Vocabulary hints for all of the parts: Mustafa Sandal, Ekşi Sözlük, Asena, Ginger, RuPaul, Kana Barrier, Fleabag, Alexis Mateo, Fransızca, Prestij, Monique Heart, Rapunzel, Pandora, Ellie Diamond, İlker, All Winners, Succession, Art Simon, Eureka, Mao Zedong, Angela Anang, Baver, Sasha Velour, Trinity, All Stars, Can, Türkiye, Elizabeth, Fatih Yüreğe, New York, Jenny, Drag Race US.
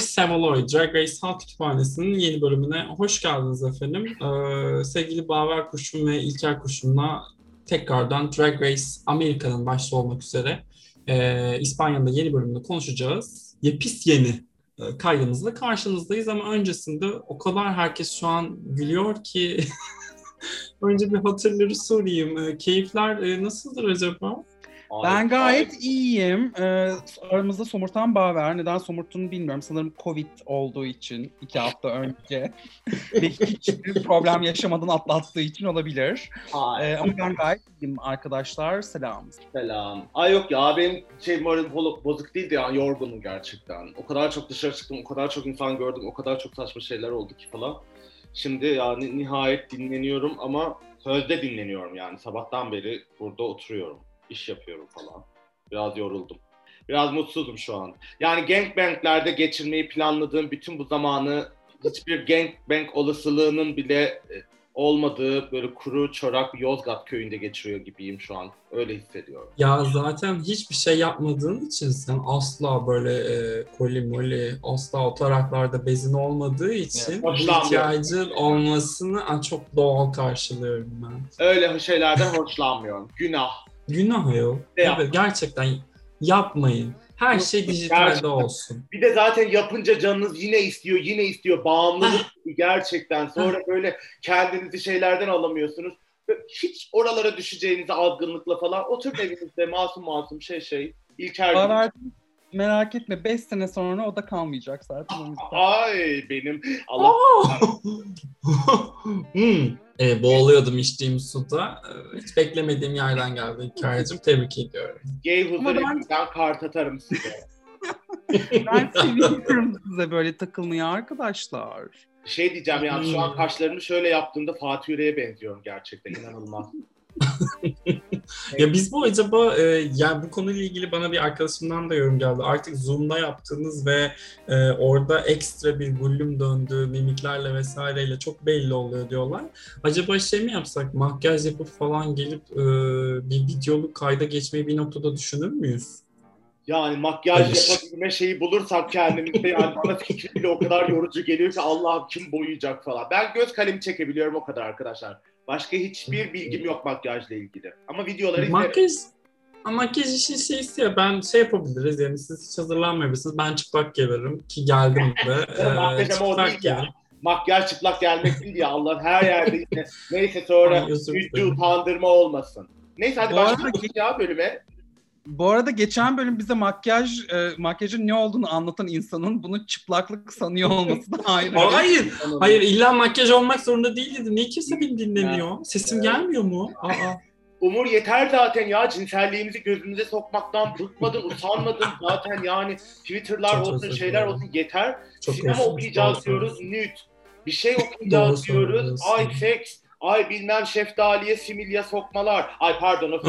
Savaloy, Drag Race Halk Kütüphanesi'nin yeni bölümüne hoş geldiniz efendim. Sevgili Baver Kuşum ve İlker Kuşum'la tekrardan Drag Race Amerika'nın başta olmak üzere İspanya'nın yeni bölümünde konuşacağız. Yepis yeni kaydımızla karşınızdayız ama öncesinde o kadar herkes şu an gülüyor ki önce bir hatırları sorayım. Keyifler nasıldır acaba? Ben gayet iyiyim. Aramızda somurtan Baver. Neden somurttuğunu bilmiyorum. Sanırım Covid olduğu için 2 hafta önce. Ve hiç problem yaşamadan atlattığı için olabilir. Ama ben gayet iyiyim arkadaşlar. Selam. Selam. Ay yok ya benim moralim bozuk değildi ya. Yorgunum gerçekten. O kadar çok dışarı çıktım. O kadar çok insan gördüm. O kadar çok saçma şeyler oldu ki falan. Şimdi yani nihayet dinleniyorum ama sözde dinleniyorum yani. Sabahtan beri burada oturuyorum. İş yapıyorum falan. Biraz yoruldum. Biraz mutsuzum şu an. Yani gangbanglerde geçirmeyi planladığım bütün bu zamanı hiçbir gangbang olasılığının bile olmadığı böyle kuru çorak Yozgat köyünde geçiriyor gibiyim şu an. Öyle hissediyorum. Ya zaten hiçbir şey yapmadığın için sen asla böyle koli moli asla o taraklarda bezin olmadığı için ihtiyacın olmasını çok doğal karşılıyorum ben. Öyle şeylerden hoşlanmıyorum. Günah. Günah yok. Evet, gerçekten yapmayın. Her şey dijitalde gerçekten olsun. Bir de zaten yapınca canınız yine istiyor. Bağımlılık gerçekten. Sonra böyle kendinizi şeylerden alamıyorsunuz. Hiç oralara düşeceğinizi azgınlıkla falan. Oturun evinizde masum şey. İlker gibi. Merak etme 5 sene sonra o da kalmayacak zaten. Ay benim Allah. Boğuluyordum içtiğim suda. Hiç beklemediğim yerden geldi hikayeciğim. Tebrik ediyorum. Gay huzur evinden kart atarım size. Ben seviyorum size böyle takılmayı arkadaşlar. Şey diyeceğim yani şu an kaşlarımı şöyle yaptığımda Fatih Yüreğe benziyorum gerçekten inanılmaz. Ya biz bu acaba yani bu konuyla ilgili bana bir arkadaşımdan da yorum geldi. Artık Zoom'da yaptığınız ve orada ekstra bir gullüm döndüğü mimiklerle vesaireyle çok belli oluyor diyorlar. Acaba şey mi yapsak? Makyaj yapıp falan gelip bir videoluk kayda geçmeyi bir noktada düşünür müyüz? Yani makyaj yapabilme şeyi bulursak kendimizde yani bana fikir bile o kadar yorucu geliyor ki Allah'ım kim boyayacak falan. Ben göz kalemi çekebiliyorum o kadar arkadaşlar. Başka hiçbir bilgim yok makyajla ilgili. Ama videoları izlerim. Makyaj işi şeyse ya ben şey yapabiliriz yani siz hiç hazırlanmayabilirsiniz. Ben çıplak gelirim ki geldim de. Makyaj ama o değil ya. Makyaj çıplak gelmek değil ya Allah'ın her yerde yine. Neyse sonra yüzü utandırma olmasın. Neyse hadi başlayalım ya bölüme. Bu arada geçen bölüm bize makyajın ne olduğunu anlatan insanın bunu çıplaklık sanıyor olması da ayrı. Hayır illa makyaj olmak zorunda değil dedim. Niye kimse beni dinlemiyor? Sesim gelmiyor mu? Umur yeter zaten ya cinselliğimizi gözümüze sokmaktan bıkmadın, usanmadın zaten yani Twitter'lar çok olsun, şeyler olsun yeter. Çok sinema okuyacağız diyoruz, nüt. Bir şey okuyacağız diyoruz, ay seks. Ay bilmem şeftaliye, similya sokmalar. Ay pardon o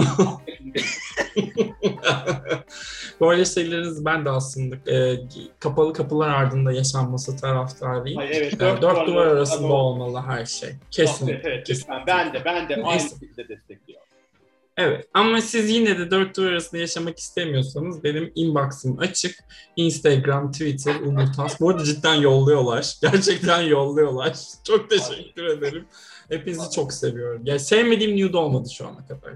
böyle şeyleriniz ben de aslında kapalı kapılar ardında yaşanması taraftarıyım. Ay, evet, dört duvar arasında olmalı her şey. Kesin. Evet, kesin. Ben de aynı şekilde destekliyorum. Evet ama siz yine de 4 duvar arasında yaşamak istemiyorsanız benim inbox'ım açık. Instagram, Twitter, Umur Tas. Bu arada cidden yolluyorlar. Gerçekten yolluyorlar. Çok teşekkür ederim. Hepinizi çok seviyorum. Yani sevmediğim nude olmadı şu ana kadar.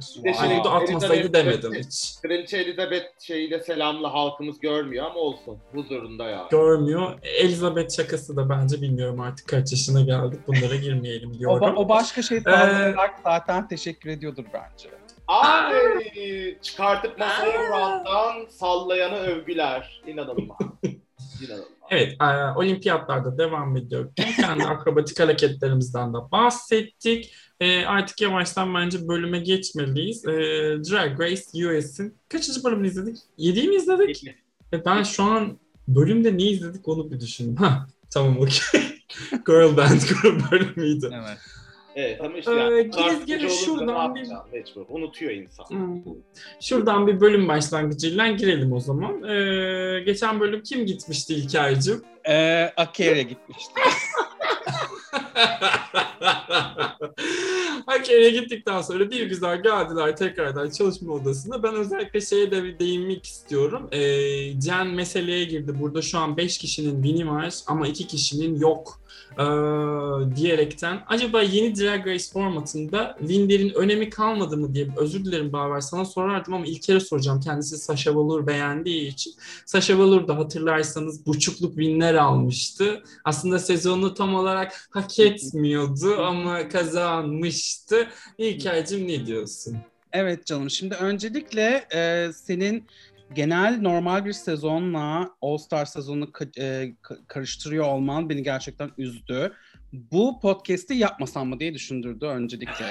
Nude atmasaydı demedim hiç. Trinity Elizabeth şeyiyle selamla halkımız görmüyor ama olsun. Huzurunda ya. Görmüyor. Elizabeth şakası da bence bilmiyorum artık kaç yaşına geldik. Bunlara girmeyelim diyorum. O başka şey sağlayarak zaten teşekkür ediyordur bence. Ay çıkartıp masaya vurandan sallayana övgüler. İnanılmaz. Evet, olimpiyatlarda devam ediyorken kendi akrobatik hareketlerimizden de bahsettik. Artık yavaştan bence bölüme geçmeliyiz. Drag Race US'in kaçıncı bölümünü izledik? 7'yi mi izledik? Ben şu an bölümde ne izledik onu bir düşündüm. Tamam okey. Girl Band grup bölümüydü. Evet. Evet ama işte yani şuradan unutuyor insan. Şuradan bir bölüm başlangıcıyla girelim o zaman. Geçen bölüm kim gitmişti İlker'cığım? Akere gitmişti. belki eve gittikten sonra bir güzel geldiler tekrardan çalışma odasına. Ben özellikle şeye de bir değinmek istiyorum. Can meseleye girdi. Burada şu an 5 kişinin mini var ama 2 kişinin yok diyerekten. Acaba yeni Drag Race formatında Linder'in önemi kalmadı mı diye, özür dilerim Baver sana sorardım ama İlker'e soracağım. Kendisi Sasha Velour beğendiği için. Sasha Velour da hatırlarsanız buçukluk winler almıştı. Aslında sezonu tam olarak hak etmiyordu ama kazanmıştı. İlker'cim ne diyorsun? Evet canım, şimdi öncelikle senin genel normal bir sezonla All Star sezonunu karıştırıyor olman beni gerçekten üzdü. Bu podcast'i yapmasam mı diye düşündürdü öncelikle.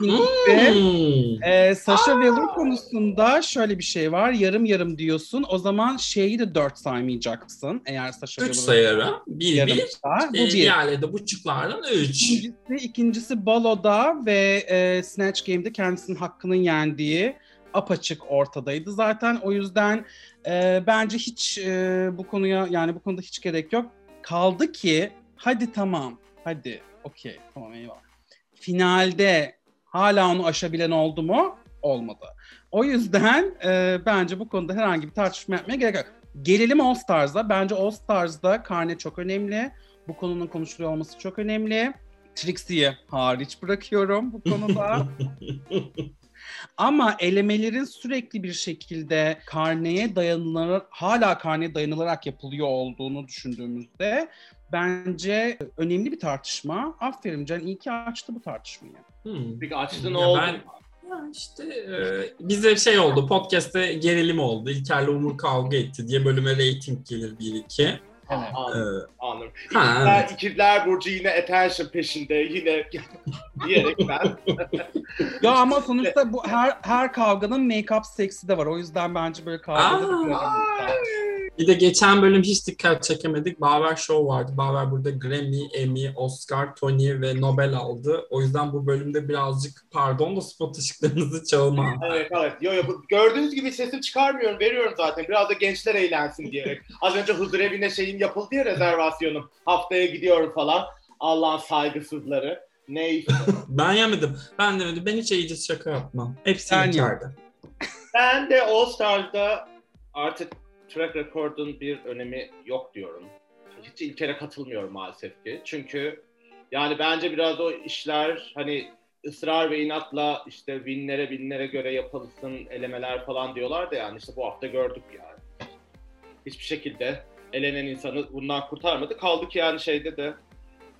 İkincisi Sasha Velour konusunda şöyle bir şey var. Yarım yarım diyorsun. O zaman şeyi de 4 saymayacaksın. Eğer Sasha Velour 3 sayarım. 1-1. Bu yerlerde buçuklardan 3. İkincisi Balo'da ve Snatch Game'de kendisinin hakkının yendiği apaçık ortadaydı zaten. O yüzden bence hiç bu konuya, yani bu konuda hiç gerek yok. Kaldı ki hadi tamam, hadi okey, tamam eyvallah. Finalde hala onu aşabilen oldu mu? Olmadı. O yüzden bence bu konuda herhangi bir tartışma yapmaya gerek yok. Gelelim All Stars'a. Bence All Stars'da karne çok önemli. Bu konunun konuşuluyor olması çok önemli. Trixie'yi hariç bırakıyorum bu konuda. Ama elemelerin sürekli bir şekilde karneye dayanılarak, hala karneye dayanılarak yapılıyor olduğunu düşündüğümüzde bence önemli bir tartışma. Aferin Can, iyi ki açtı bu tartışmayı. Peki açtı ne oldu? Bize şey oldu, podcast'te gerilim oldu. İlker'le Umur kavga etti diye bölüme reyting gelir 1-2. Evet. Anladım. İkizler Burcu yine attention peşinde, yine diyerek ben. Ya ama sonuçta bu her kavganın make-up seksi de var. O yüzden bence böyle kavga da. Bir de geçen bölüm hiç dikkat çekemedik. Baver Show vardı. Baver burada Grammy, Emmy, Oscar, Tony ve Nobel aldı. O yüzden bu bölümde birazcık pardon da spot ışıklarınızı çalma. Evet. Yo, gördüğünüz gibi sesim çıkarmıyorum. Veriyorum zaten. Biraz da gençler eğlensin diyerek. Az önce Hızır Evi'ne şeyim yapıldı ya, rezervasyonum. Haftaya gidiyorum falan. Allah'ın saygısızları. Neyse. Ben yemedim. Ben hiç iyice şaka yapmam. Hepsi içeride. Ben de All Star'da artık track record'un bir önemi yok diyorum. Hiç İlker'e katılmıyorum maalesef ki. Çünkü yani bence biraz o işler hani ısrar ve inatla işte winlere göre yapılsın elemeler falan diyorlar da yani işte bu hafta gördük yani. Hiçbir şekilde elenen insanı bundan kurtarmadı. Kaldı ki yani şeyde de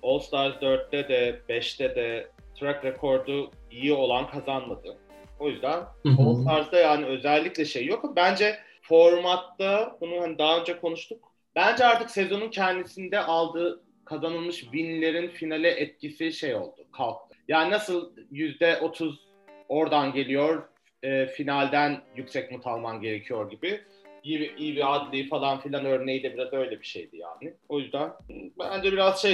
All Stars 4'te de 5'te de track record'u iyi olan kazanmadı. O yüzden All Stars'da yani özellikle şey yok. Bence formatta bunu hani daha önce konuştuk. Bence artık sezonun kendisinde aldığı kazanılmış winlerin finale etkisi şey oldu, kalktı. Yani nasıl %30 oradan geliyor, finalden yüksek not alman gerekiyor gibi. Ivy Adli falan filan örneği de biraz öyle bir şeydi yani. O yüzden bence biraz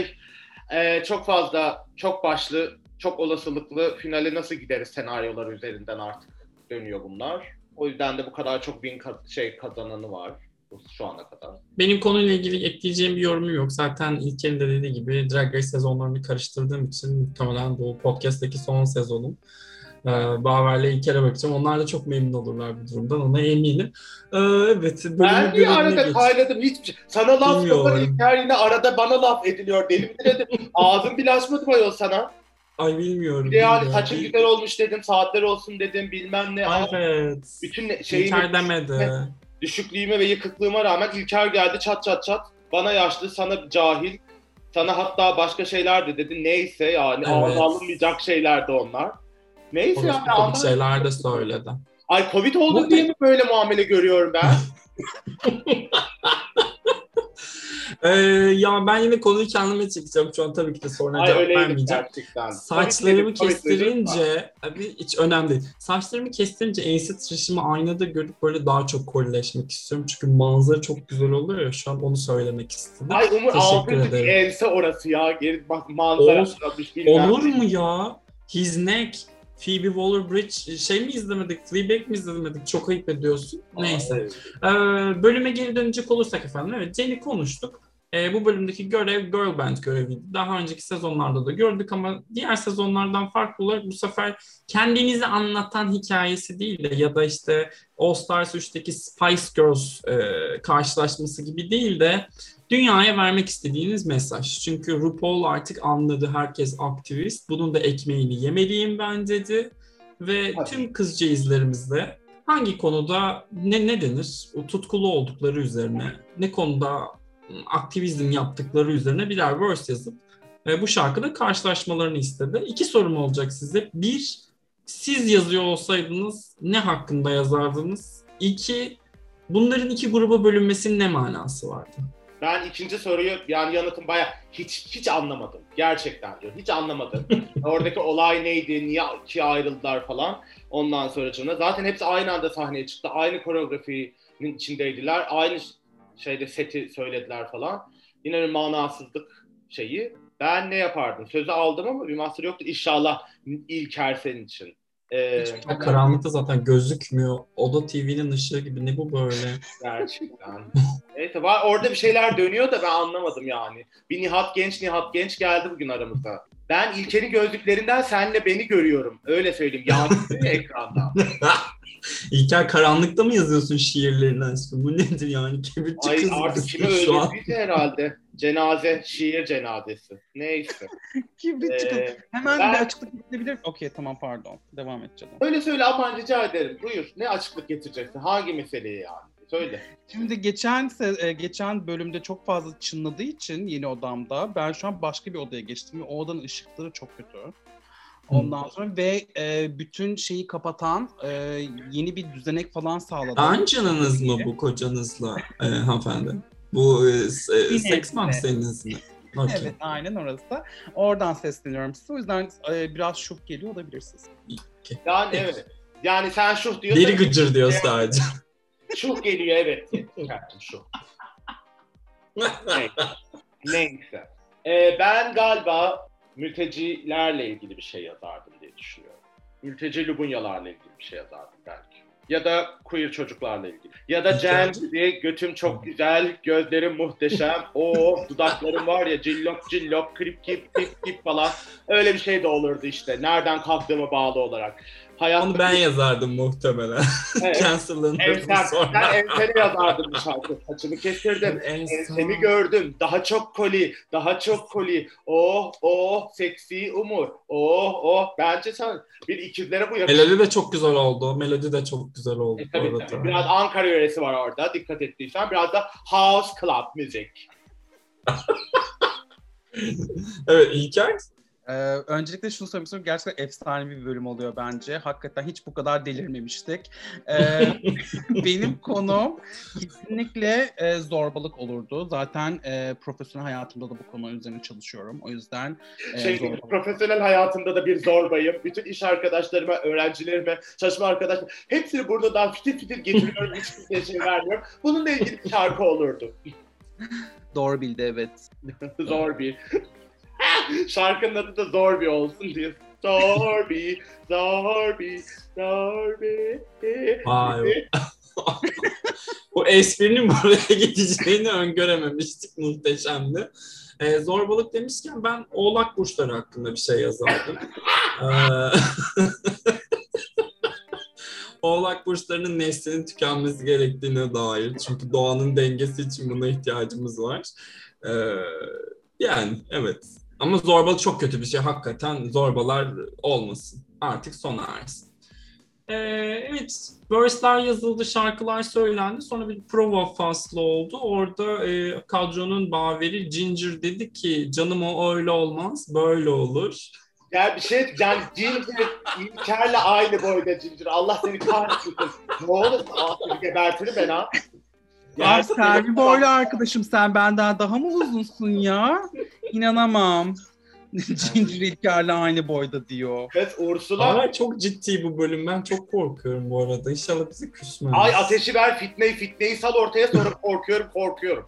çok fazla, çok başlı, çok olasılıklı finale nasıl gideriz senaryoları üzerinden artık dönüyor bunlar. O yüzden de bu kadar çok bin kazananı var şu ana kadar. Benim konuyla ilgili ekleyeceğim bir yorumum yok. Zaten İlker'in de dediği gibi Drag Race sezonlarını karıştırdığım için muhtemelen bu podcast'taki son sezonum. Baver'le İlker'e bakacağım. Onlar da çok memnun olurlar bu durumdan. Ona eminim. Evet. Ben bir arada kaynadım. Hiçbir şey. Sana laf yapan İlker yine arada bana laf ediliyor. Dedim. Ağzım bile açmadım ayol sana. Ay bilmiyorum. Yani saçım güzel olmuş dedim, saatler olsun dedim, bilmem ne. Evet. Bütün İlker demedi. Düşüklüğüme ve yıkıklığıma rağmen İlker geldi çat. Bana yaşlı, sana cahil, sana hatta başka şeyler de dedi. Neyse yani evet. Alınmayacak şeyler de onlar. Neyse yani. Komik şeyler de söyledi. Ay Covid oldu diye mi böyle muamele görüyorum ben? Ya ben yine konuyu kendime çekeceğim şu an tabii ki de sonra cevap vermeyeceğim. Saçlarımı kestirince, tabii hiç önemli değil. Saçlarımı kestirince ense tıraşımı aynada görüp böyle daha çok kolileşmek istiyorum. Çünkü manzara çok güzel oluyor ya, şu an onu söylemek istedim. Ay Umur altındaki ense orası ya, geri bak manzara. Olur mu ya? His neck. Phoebe Waller-Bridge mi izlemedik? Fleabag mi izlemedik? Çok ayıp ediyorsun. Neyse. Bölüme geri dönecek olursak efendim. Evet, Jenny konuştuk. Bu bölümdeki görev girl band göreviydi. Daha önceki sezonlarda da gördük ama diğer sezonlardan farklı olarak bu sefer kendinizi anlatan hikayesi değil de ya da işte All Stars 3'teki Spice Girls karşılaşması gibi değil de dünyaya vermek istediğiniz mesaj. Çünkü RuPaul artık anladı, herkes aktivist. Bunun da ekmeğini yemeliyim ben dedi. Ve tüm kızcağızlarımızla hangi konuda ne denir? O tutkulu oldukları üzerine, ne konuda aktivizm yaptıkları üzerine birer verse yazıp bu şarkıda karşılaşmalarını istedi. 2 sorum olacak size. 1, siz yazıyor olsaydınız ne hakkında yazardınız? 2, bunların 2 gruba bölünmesinin ne manası vardı? Ben 2. soruyu yani yanıtım bayağı hiç anlamadım. Gerçekten diyorum. Hiç anlamadım. Oradaki olay neydi? Niye 2 ayrıldılar falan. Ondan sonracığına zaten hepsi aynı anda sahneye çıktı. Aynı koreografinin içindeydiler. Aynı seti söylediler falan. Yine bir manasızlık şeyi. Ben ne yapardım? Sözü aldım ama bir mahsur yoktu. İnşallah İlker senin için. Karanlıkta zaten gözükmüyor. Oda TV'nin ışığı gibi. Ne bu böyle? Gerçekten. Neyse var, orada bir şeyler dönüyor da ben anlamadım yani. Bir Nihat Genç geldi bugün aramızda. Ben İlker'in gözlüklerinden senle beni görüyorum. Öyle söyleyeyim. Yansıyor ekrandan. İlker karanlıkta mı yazıyorsun şiirlerini aşkım? Bu nedir yani? Ay artık kime öldürdüyse herhalde. Cenaze, şiir cenazesi. Neyse. Hemen bir açıklık getirebilir. Okey tamam pardon. Devam edeceğim. Öyle söyle aman rica ederim. Buyur. Ne açıklık getireceksin? Hangi meseleyi yani? Söyle. Şimdi geçen bölümde çok fazla çınladığı için yeni odamda ben şu an başka bir odaya geçtim. O odanın ışıkları çok kötü. Ondan sonra ve bütün şeyi kapatan yeni bir düzenek falan sağladı. Ancanınız mı bu kocanızla hanımefendi? Bu seks mahzeniniz mi? Okay. Evet aynen orası da. Oradan sesleniyorum size. O yüzden biraz şok geliyor olabilirsiniz. Okay. Yani evet. Yani sen şok diyorsan... Deri gıcır diyor sadece. Şok geliyor evet. Şok. Neyse. Ben galiba... mültecilerle ilgili bir şey yazardım diye düşünüyorum. Mülteci Lubunyalarla ilgili bir şey yazardım belki. Ya da queer çocuklarla ilgili. Ya da Can diye götüm çok güzel, gözlerim muhteşem, dudaklarım var ya cillop, krip falan. Öyle bir şey de olurdu işte. Nereden kalktığıma bağlı olarak. Hayatta onu ben yazardım muhtemelen. Evet. Cancel'ındır sonra. Ben ensemi yazardım bu şarkı. Saçımı kestirdim. Ensemi gördüm. Daha çok koli. Seksi Umur. Bence sen bir ikizlere bu yakışıyor. Melodi de çok güzel oldu. Tabii. Biraz Ankara yöresi var orada. Dikkat ettiysen. Biraz da house club müzik. Evet İlker. Öncelikle şunu söylemek istiyorum. Gerçekten efsane bir bölüm oluyor bence. Hakikaten hiç bu kadar delirmemiştik. Benim konum kesinlikle zorbalık olurdu. Zaten profesyonel hayatımda da bu konu üzerine çalışıyorum. O yüzden... profesyonel hayatımda da bir zorbayım. Bütün iş arkadaşlarıma, öğrencilerime, çalışma arkadaşlarıma hepsini buradan fitil getiriyorum. Hiçbir şey vermiyorum. Bununla ilgili bir şarkı olurdu. Doğru bildi evet. Zor bir... Şarkının adı da Zorbi olsun diyor. Zorbi. Vay. Bu esprinin buraya gideceğini öngörememiştik. Muhteşemdi. Zorbalık demişken ben oğlak burçları hakkında bir şey yazardım. Oğlak burçlarının neslinin tükenmesi gerektiğine dair. Çünkü doğanın dengesi için buna ihtiyacımız var. Yani evet. Ama zorbalık çok kötü bir şey. Hakikaten zorbalar olmasın. Artık sona ersin. Evet, verse'ler yazıldı, şarkılar söylendi. Sonra bir prova faslı oldu. Orada kadronun Baver'i Ginger dedi ki canım o öyle olmaz, böyle olur. Ya bir şey, yani Ginger İlker'le aynı boyda Ginger. Allah seni kahretsin. Ne olur? Ağzını gebertirim ben ha. Ya Servi boylu arkadaşım sen benden daha mı uzunsun ya? İnanamam. Cincir İlker'le aynı boyda diyor. Evet Ursula. Çok ciddi bu bölüm. Ben çok korkuyorum bu arada. İnşallah bizi küsmez. Ay ateşi ver fitneyi sal ortaya sonra korkuyorum.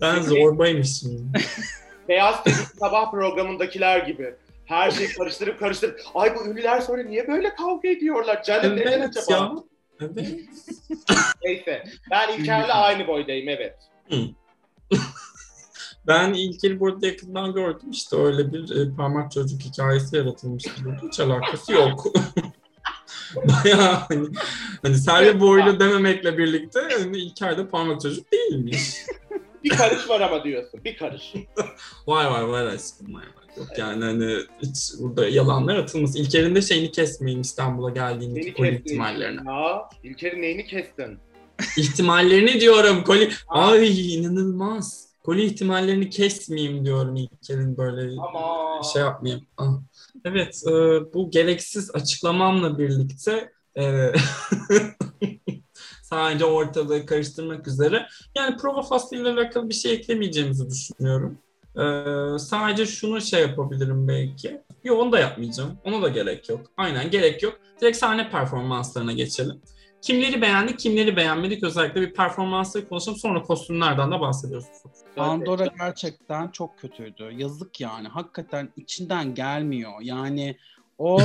Ben zorbaymışım. Beyaz TV sabah programındakiler gibi. Her şeyi karıştırıp. Ay bu ünlüler sonra niye böyle kavga ediyorlar? Canım evet, neden acaba? Ya. Evet. Neyse. Ben İlker'le aynı boydayım, evet. Ben İlker'i burada yakından gördüm. İşte öyle bir parmak çocuk hikayesi yaratılmış gibi. Hiç alakası yok. Bayağı hani servi boylu dememekle birlikte yani İlker de parmak çocuk değilmiş. Bir karış var ama diyorsun. Bir karış. Vay aşkım vay. Yok yani hani hiç burada yalanlar atılması. İlker'in de şeyini kesmeyin İstanbul'a geldiğinde koli ihtimallerini. Ya İlker'in neyini kestin? İhtimallerini diyorum koli. Ay inanılmaz. Koli ihtimallerini kesmeyeyim diyorum İlker'in böyle şey yapmayayım. Evet bu gereksiz açıklamamla birlikte sadece ortalığı karıştırmak üzere. Yani prova faslıyla alakalı bir şey eklemeyeceğimizi düşünüyorum. Sadece şunu şey yapabilirim belki. Yok onu da yapmayacağım. Ona da gerek yok. Aynen gerek yok. Direkt sahne performanslarına geçelim. Kimleri beğendik, kimleri beğenmedik. Özellikle bir performansla konuşalım. Sonra kostümlerden de bahsediyoruz. Pandora gerçekten çok kötüydü. Yazık yani. Hakikaten içinden gelmiyor. Yani o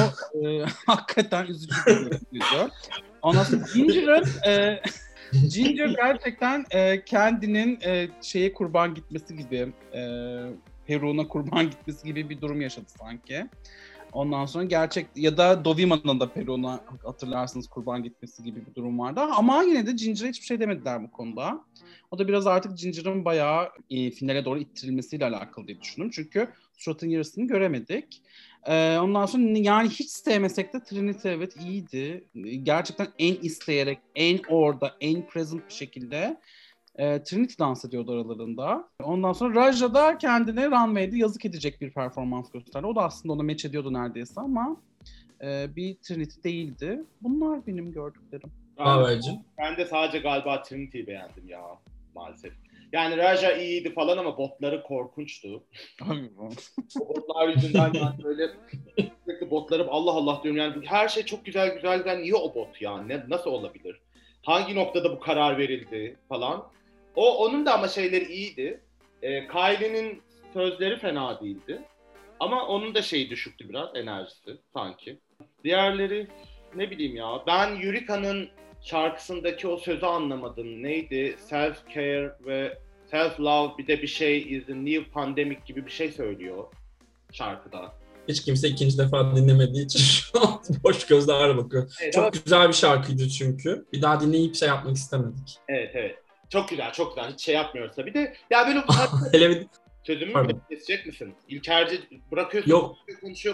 hakikaten üzücü bir şey. Ondan sonra Ginger gerçekten kendinin şeye kurban gitmesi gibi, Peru'na kurban gitmesi gibi bir durum yaşadı sanki. Ondan sonra gerçek ya da Dovima'nın da Peru'na hatırlarsınız kurban gitmesi gibi bir durum vardı. Ama yine de Ginger'a hiçbir şey demediler bu konuda. O da biraz artık Ginger'ın bayağı finale doğru ittirilmesiyle alakalı diye düşündüm. Çünkü suratın yarısını göremedik. Ondan sonra yani hiç sevmesek de Trinity evet iyiydi. Gerçekten en isteyerek, en orada, en present bir şekilde Trinity dans ediyordu aralarında. Ondan sonra Raja da kendine runway'de yazık edecek bir performans gösterdi. O da aslında ona match ediyordu neredeyse ama bir Trinity değildi. Bunlar benim gördüklerim. Ben de sadece galiba Trinity'yi beğendim ya maalesef. Yani Raja iyiydi falan ama botları korkunçtu. Botlar yüzünden yani böyle sürekli botlarım Allah diyorum yani her şey çok güzelden niye o bot yani nasıl olabilir? Hangi noktada bu karar verildi falan. Onun da ama şeyleri iyiydi. Kylie'nin sözleri fena değildi. Ama onun da şeyi düşüktü biraz enerjisi sanki. Diğerleri ne bileyim ya. Ben Eureka'nın şarkısındaki o sözü anlamadım. Neydi? Self-care ve self-love bir de bir şey is the new pandemic gibi bir şey söylüyor şarkıda. Hiç kimse ikinci defa dinlemediği için şu an boş gözlerle bakıyor. Evet, çok güzel bir şarkıydı çünkü. Bir daha dinleyip şey yapmak istemedik. Evet. Çok güzel. Hiç şey yapmıyoruz tabii de. Ya böyle bu şarkı... Sözümü kesecek misin? İlkerci bırakıyorsun. Yok.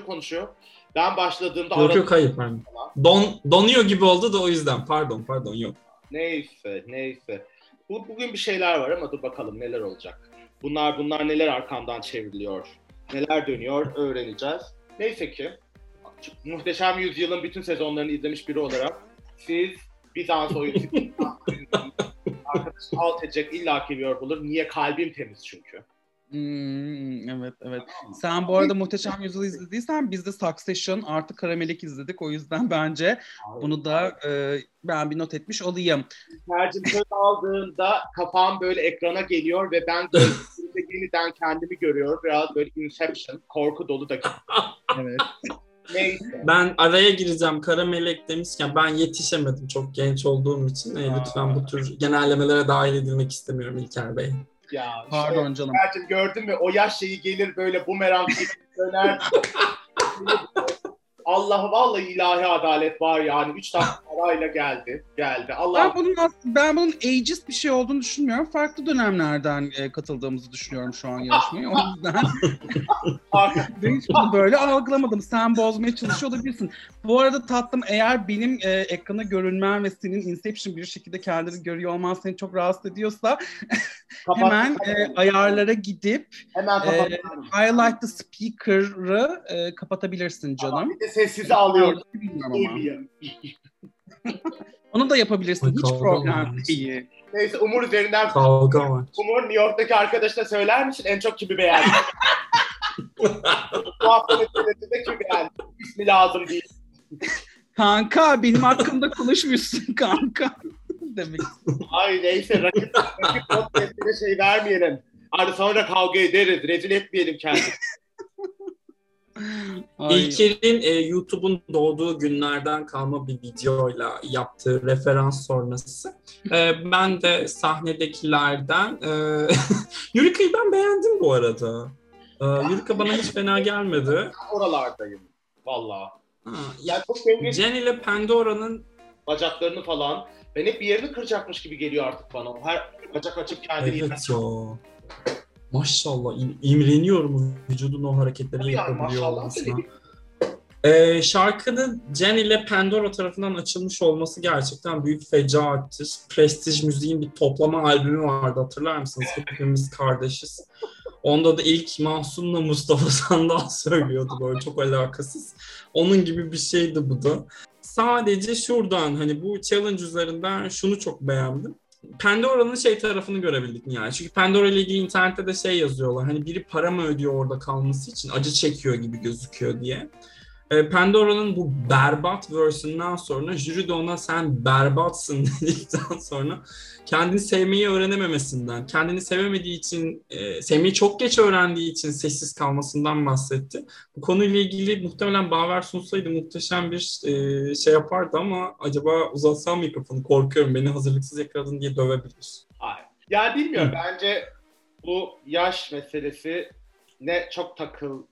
Konuşuyor. Ben başladığımda... Yok hayır pardon. Donuyor gibi oldu da o yüzden. Pardon yok. Neyse. Bugün bir şeyler var ama dur bakalım neler olacak. Bunlar neler arkamdan çevriliyor. Neler dönüyor öğreneceğiz. Neyse ki Muhteşem Yüzyıl'ın bütün sezonlarını izlemiş biri olarak siz Bizans oyunu arkadaşım alt edecek illaki bir yor olur. Niye? Kalbim temiz çünkü. Evet. Sen bu arada Muhteşem Yüzyıl'ı izlediysen biz de Succession artık Karamelek izledik. O yüzden bence bunu da ben bir not etmiş olayım. Tercih söz aldığında kafam böyle ekrana geliyor ve ben yeniden kendimi görüyorum. Biraz böyle Inception, korku dolu dakika. Evet. Neyse. Ben araya gireceğim. Karamelek demişken ben yetişemedim çok genç olduğum için. Lütfen bu tür genellemelere dahil edilmek istemiyorum İlker Bey. Ya, pardon işte, canım. Gördün mü? O yaş şeyi gelir böyle bumerang gibi döner. Allah'ım vallahi ilahi adalet var yani. 3 tane parayla geldi. Allah. Ben bunun ageist bir şey olduğunu düşünmüyorum. Farklı dönemlerden katıldığımızı düşünüyorum şu an yarışmayı. O yüzden ben hiç bunu böyle algılamadım. Sen bozmaya çalışıyor olabilirsin. Bu arada tatlım eğer benim ekrana görünmem ve senin Inception bir şekilde kendini görüyor olman seni çok rahatsız ediyorsa hemen ayarlara gidip highlight the speaker'ı kapatabilirsin canım. Sessize alıyorum. Onu da yapabilirsin. Hiç problem değil. Neyse Umur üzerinden. Umur New York'taki arkadaşına söyler misin? En çok kimi beğendin? Bu haftanın içerisinde kimi beğendin? İsmi lazım değil. Kanka benim hakkımda konuşmuşsun kanka. Demek. Ay neyse rakip podcast'ine şey vermeyelim. Sonra kavga ederiz. Rezil etmeyelim kendimizi. İlker'in YouTube'un doğduğu günlerden kalma bir videoyla yaptığı referans sonrası. Ben de sahnedekilerden... Eureka'yı ben beğendim bu arada. Eureka bana hiç fena gelmedi. Oralardayım. Vallahi. Yani Jenny ile Pandora'nın... Bacaklarını falan. Ben hep bir yerini kıracakmış gibi geliyor artık bana. Her bacak açıp kendini... Evet ya. Maşallah. İmreniyorum vücudun o hareketleri yapabiliyor olmasına. Şarkının Jenny ile Pandora tarafından açılmış olması gerçekten büyük fecaattir. Prestij Müziğin bir toplama albümü vardı, hatırlar mısınız? Hepimiz kardeşiz. Onda da ilk Mahsun'la Mustafa Sandal söylüyordu, böyle çok alakasız. Onun gibi bir şeydi bu da. Sadece şuradan, hani bu challenge üzerinden şunu çok beğendim. Pandora'nın şey tarafını görebildik mi yani? Çünkü Pandora ile ilgili internette de şey yazıyorlar, hani biri para mı ödüyor orada kalması için, acı çekiyor gibi gözüküyor diye. Pandora'nın bu berbat versiyonundan sonra jüri de ona sen berbatsın dedikten sonra kendini sevmeyi öğrenememesinden, kendini sevemediği için, sevmeyi çok geç öğrendiği için sessiz kalmasından bahsetti. Bu konuyla ilgili muhtemelen Baver sunsaydı muhteşem bir şey yapardı ama acaba uzatsam mikrofonu, korkuyorum beni hazırlıksız yakaladın diye dövebilir. Hayır. Ya bilmiyorum. Bence bu yaş meselesi ne çok takıl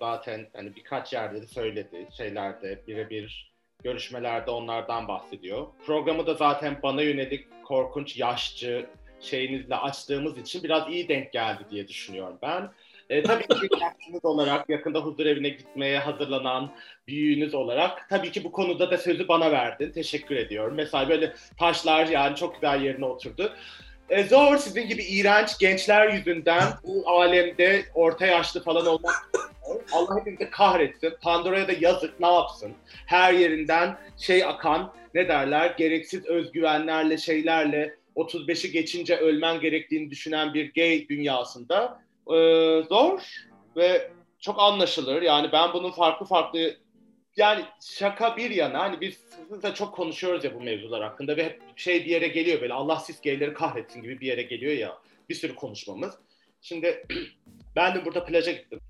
zaten hani birkaç yerde de söyledi, şeylerde, birebir görüşmelerde onlardan bahsediyor. Programı da zaten bana yönelik korkunç yaşçı şeyinizle açtığımız için biraz iyi denk geldi diye düşünüyorum ben. Tabii ki yaşınız olarak yakında huzur evine gitmeye hazırlanan büyüğünüz olarak tabii ki bu konuda da sözü bana verdin. Teşekkür ediyorum. Mesela böyle taşlar yani çok güzel yerine oturdu. Zor sizin gibi iğrenç gençler yüzünden bu alemde orta yaşlı falan olmak. Allah hepimizi kahretsin. Pandora'ya da yazık, ne yapsın? Her yerinden şey akan, ne derler, gereksiz özgüvenlerle, şeylerle 35'i geçince ölmen gerektiğini düşünen bir gay dünyasında zor ve çok anlaşılır. Yani ben bunun farklı yani şaka bir yana, hani biz sizinle çok konuşuyoruz ya bu mevzular hakkında ve hep şey bir yere geliyor böyle, Allah siz gayleri kahretsin gibi bir yere geliyor ya bir sürü konuşmamız. Şimdi ben de burada plaja gittim,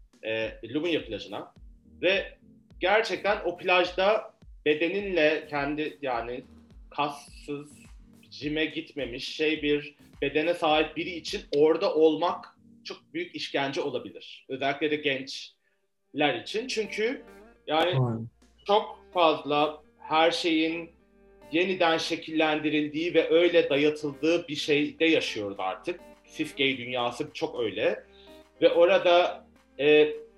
Lubunya plajına ve gerçekten o plajda bedeninle kendi yani kassız, cime gitmemiş şey bir bedene sahip biri için orada olmak çok büyük işkence olabilir. Özellikle de gençler için çünkü yani çok fazla her şeyin yeniden şekillendirildiği ve öyle dayatıldığı bir şeyde yaşıyoruz artık. Cis gay dünyası çok öyle. Ve orada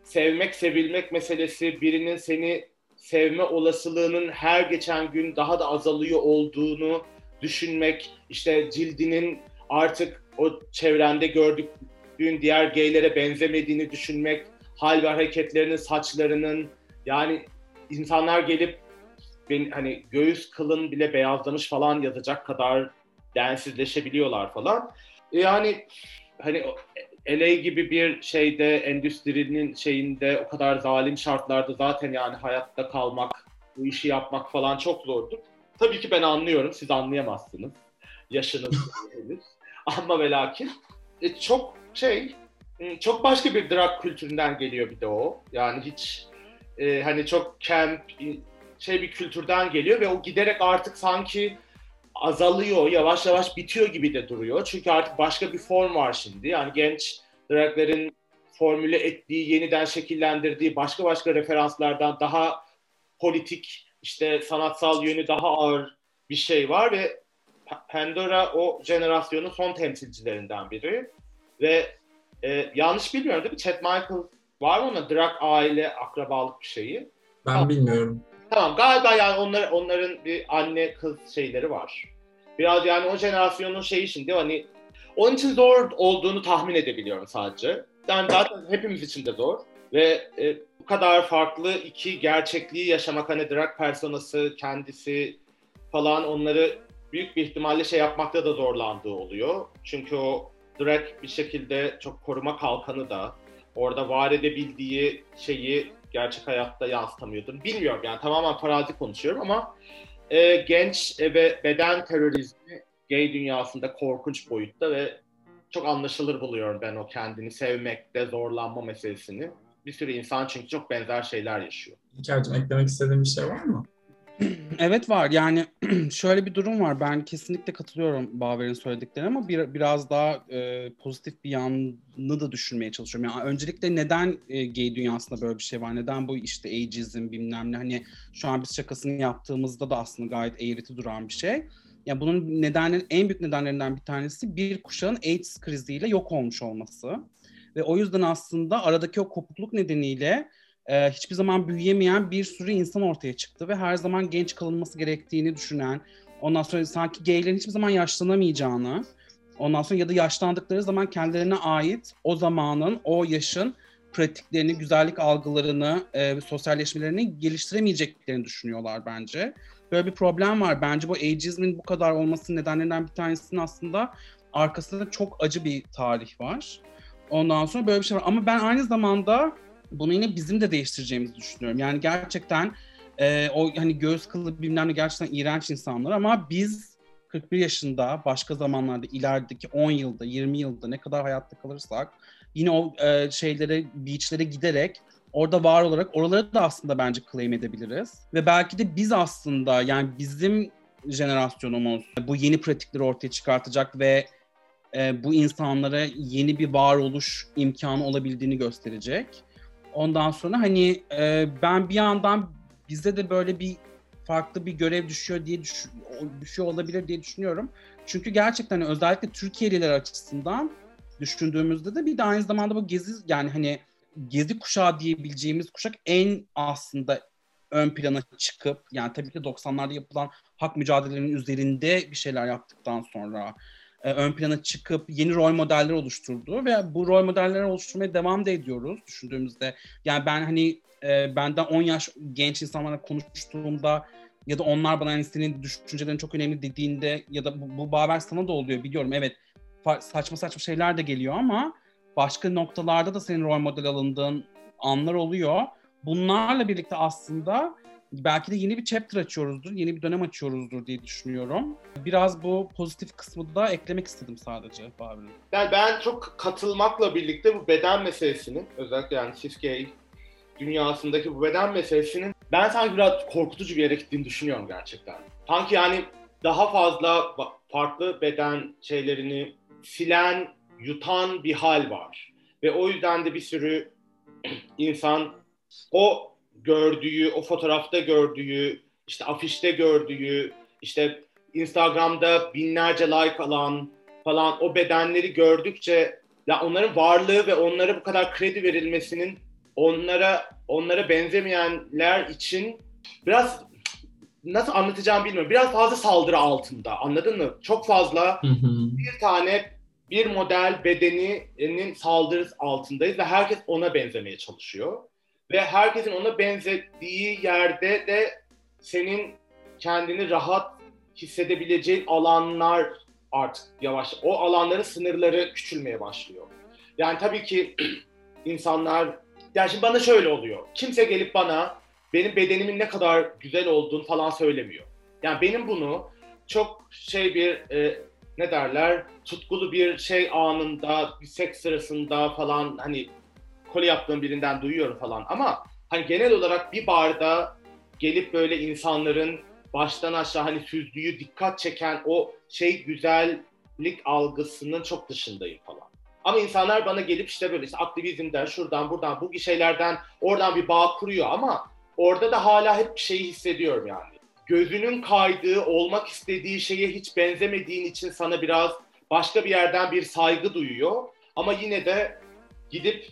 sevmek, sevilmek meselesi, birinin seni sevme olasılığının her geçen gün daha da azalıyor olduğunu düşünmek, işte cildinin artık o çevrende gördüğün diğer gaylere benzemediğini düşünmek, hal ve hareketlerinin, saçlarının, yani insanlar gelip ben, hani göğüs kılın bile beyazlamış falan yazacak kadar densizleşebiliyorlar falan. Yani hani LA gibi bir şeyde, endüstrinin şeyinde o kadar zalim şartlarda zaten yani hayatta kalmak, bu işi yapmak falan çok zordur. Tabii ki ben anlıyorum, siz anlayamazsınız. Yaşınız ama ve lakin çok şey, çok başka bir drag kültüründen geliyor bir de o. Yani hiç hani çok camp şey bir kültürden geliyor ve o giderek artık sanki azalıyor, yavaş yavaş bitiyor gibi de duruyor. Çünkü artık başka bir form var şimdi. Yani genç draglerin formüle ettiği, yeniden şekillendirdiği başka referanslardan daha politik, işte sanatsal yönü daha ağır bir şey var ve Pandora o jenerasyonun son temsilcilerinden biri. Ve yanlış bilmiyorum değil mi? Chet Michael var mı ona? Drag aile, akrabalık bir şeyi. Ben tamam. Bilmiyorum. Tamam, galiba yani onların bir anne kız şeyleri var. Biraz yani o jenerasyonun şeyi şimdi hani onun için zor olduğunu tahmin edebiliyorum sadece. Yani zaten hepimiz için de zor ve bu kadar farklı iki gerçekliği yaşamak, hani drag personası, kendisi falan, onları büyük bir ihtimalle şey yapmakta da zorlandığı oluyor. Çünkü o drag bir şekilde çok koruma kalkanı da orada var edebildiği şeyi gerçek hayatta yansıtamıyordum. Bilmiyorum yani, tamamen farazi konuşuyorum ama genç ve beden terörizmi gay dünyasında korkunç boyutta ve çok anlaşılır buluyorum ben o kendini sevmekte zorlanma meselesini. Bir sürü insan çünkü çok benzer şeyler yaşıyor. İlker'cim, eklemek istediğin bir şey var mı? Evet var. Yani şöyle bir durum var. Ben kesinlikle katılıyorum Baver'in söylediklerine ama biraz daha pozitif bir yanını da düşünmeye çalışıyorum. Yani öncelikle neden gay dünyasında böyle bir şey var? Neden bu işte ageism bilmem ne? Hani şu an biz şakasını yaptığımızda da aslında gayet eğreti duran bir şey. Yani bunun en büyük nedenlerinden bir tanesi bir kuşağın AIDS kriziyle yok olmuş olması. Ve o yüzden aslında aradaki o kopukluk nedeniyle hiçbir zaman büyüyemeyen bir sürü insan ortaya çıktı ve her zaman genç kalınması gerektiğini düşünen, ondan sonra sanki gaylerin hiçbir zaman yaşlanamayacağını, ondan sonra ya da yaşlandıkları zaman kendilerine ait o zamanın, o yaşın pratiklerini, güzellik algılarını, sosyalleşmelerini geliştiremeyeceklerini düşünüyorlar bence. Böyle bir problem var. Bence bu ageizmin bu kadar olmasının nedenlerinden bir tanesinin aslında arkasında çok acı bir tarih var. Ondan sonra böyle bir şey var. Ama ben aynı zamanda bunu yine bizim de değiştireceğimizi düşünüyorum. Yani gerçekten o hani göğüs kılı bilmem ne gerçekten iğrenç insanlar ama biz 41 yaşında başka zamanlarda ilerideki 10 yılda, 20 yılda ne kadar hayatta kalırsak yine o beachlere giderek orada var olarak oraları da aslında bence claim edebiliriz. Ve belki de biz aslında yani bizim jenerasyonumuz bu yeni pratikleri ortaya çıkartacak ve bu insanlara yeni bir varoluş imkanı olabildiğini gösterecek. Ondan sonra hani ben bir yandan bize de böyle bir farklı bir görev düşüyor diye düşüyor olabilir diye düşünüyorum. Çünkü gerçekten özellikle Türkiye'liler açısından düşündüğümüzde de bir de aynı zamanda bu gezi yani hani gezi kuşağı diyebileceğimiz kuşak en aslında ön plana çıkıp yani tabii ki 90'larda yapılan hak mücadelelerinin üzerinde bir şeyler yaptıktan sonra ön plana çıkıp yeni rol modeller oluşturdu ve bu rol modelleri oluşturmaya devam da ediyoruz düşündüğümüzde. Yani ben hani benden 10 yaş genç insanlarla konuştuğumda ya da onlar bana hani senin düşüncelerin çok önemli dediğinde ya da bu Baver sana da oluyor biliyorum. Evet saçma şeyler de geliyor ama başka noktalarda da senin rol model alındığın anlar oluyor. Bunlarla birlikte aslında belki de yeni bir chapter açıyoruzdur, yeni bir dönem açıyoruzdur diye düşünüyorum. Biraz bu pozitif kısmı da eklemek istedim sadece abi. Yani ben çok katılmakla birlikte bu beden meselesinin, özellikle yani cis-gay dünyasındaki bu beden meselesinin ben sanki biraz korkutucu bir yere gittiğini düşünüyorum gerçekten. Sanki yani daha fazla farklı beden şeylerini silen, yutan bir hal var. Ve o yüzden de bir sürü insan o gördüğü, o fotoğrafta gördüğü, işte afişte gördüğü, işte Instagram'da binlerce like alan falan o bedenleri gördükçe ya onların varlığı ve onlara bu kadar kredi verilmesinin onlara benzemeyenler için biraz nasıl anlatacağımı bilmiyorum. Biraz fazla saldırı altında. Anladın mı? Çok fazla bir model bedeninin saldırısı altındayız ve herkes ona benzemeye çalışıyor. Ve herkesin ona benzediği yerde de senin kendini rahat hissedebileceğin alanlar artık yavaş, o alanların sınırları küçülmeye başlıyor. Yani tabii ki insanlar, yani şimdi bana şöyle oluyor, kimse gelip bana benim bedenimin ne kadar güzel olduğunu falan söylemiyor. Yani benim bunu çok tutkulu bir şey anında, bir seks sırasında falan hani kolye yaptığım birinden duyuyorum falan ama hani genel olarak bir barda gelip böyle insanların baştan aşağı hani süzdüğü, dikkat çeken o şey güzellik algısının çok dışındayım falan. Ama insanlar bana gelip işte böyle işte aktivizmden, şuradan, buradan, bu şeylerden oradan bir bağ kuruyor ama orada da hala hep bir şeyi hissediyorum yani. Gözünün kaydığı, olmak istediği şeye hiç benzemediğin için sana biraz başka bir yerden bir saygı duyuyor ama yine de gidip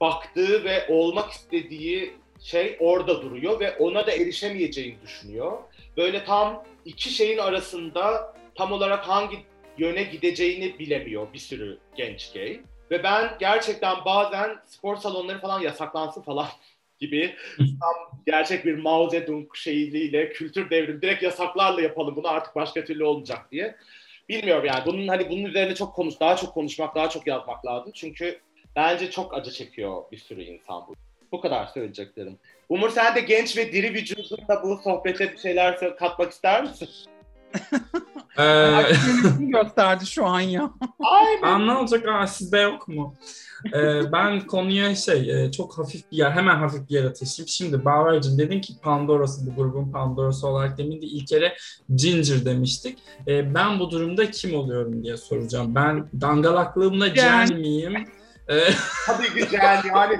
baktığı ve olmak istediği şey orada duruyor ve ona da erişemeyeceğini düşünüyor. Böyle tam iki şeyin arasında tam olarak hangi yöne gideceğini bilemiyor bir sürü genç gay. Ve ben gerçekten bazen spor salonları falan yasaklansın falan gibi tam gerçek bir Mao Zedong şeyiyle kültür devrimi direkt yasaklarla yapalım bunu artık başka türlü olmayacak diye. Bilmiyorum yani bunun üzerine daha çok konuşmak, daha çok yazmak lazım çünkü bence çok acı çekiyor bir sürü insan bu. Bu kadar söyleyeceklerim. Umur sen de genç ve diri vücudunla bu sohbete bir şeyler katmak ister misin? Aksiyonunu gösterdi şu an ya. Aynen. Ne olacak? Sizde yok mu? Ben konuya çok hafif bir yer, hemen hafif bir yer ateşleyeyim. Şimdi Baver'cığım dedin ki Pandora'sı, bu grubun Pandora'sı olarak demin de İlker'e Ginger demiştik. Ben bu durumda kim oluyorum diye soracağım. Ben dangalaklığımla Can miyim? Tabii ki Can yani.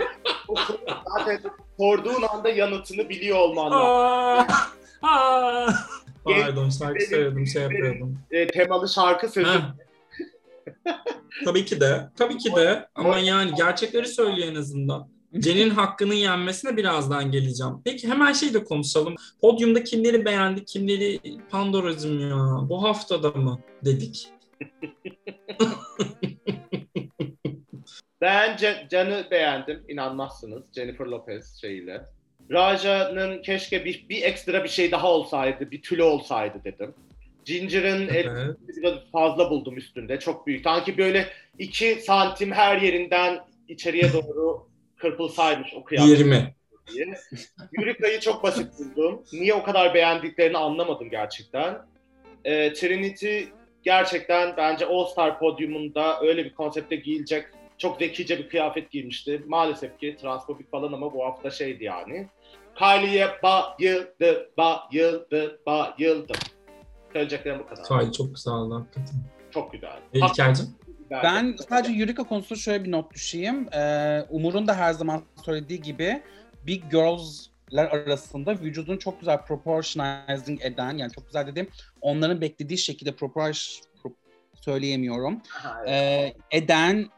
Zaten sorduğun anda yanıtını biliyor olman lazım. Pardon, şarkı söyledim, yapıyordum. Temalı şarkı söyledim. Tabii ki de. Ama yani gerçekleri söylüyor en azından. Jenny'nin hakkının yenmesine birazdan geleceğim. Peki hemen de konuşalım. Podyumda kimleri beğendik, kimleri Pandora'cım ya, bu haftada mı dedik? Ben Jenny'i beğendim, inanmazsınız. Jennifer Lopez şeyiyle. Raja'nın keşke bir ekstra bir şey daha olsaydı, bir tülü olsaydı dedim. Ginger'ın elini fazla buldum üstünde, çok büyük. Sanki böyle 2 santim her yerinden içeriye doğru kırpılsaymış o kıyafet. 20. Eureka'yı çok basit buldum. Niye o kadar beğendiklerini anlamadım gerçekten. Trinity gerçekten bence All Star podyumunda öyle bir konsepte giyilecek çok zekice bir kıyafet giymişti. Maalesef ki transfobik falan ama bu hafta yani. Kylie'ye bayıldım. Söyleyeceklerim bu kadar. Hayır, çok güzeldi hakikaten. Çok güzeldi. İlker'cim? Ben sadece Eureka konusunda şöyle bir not düşeyim. Umur'un da her zaman söylediği gibi Big Girls'ler arasında vücudunu çok güzel proportionizing eden, yani çok güzel dediğim onların beklediği şekilde eden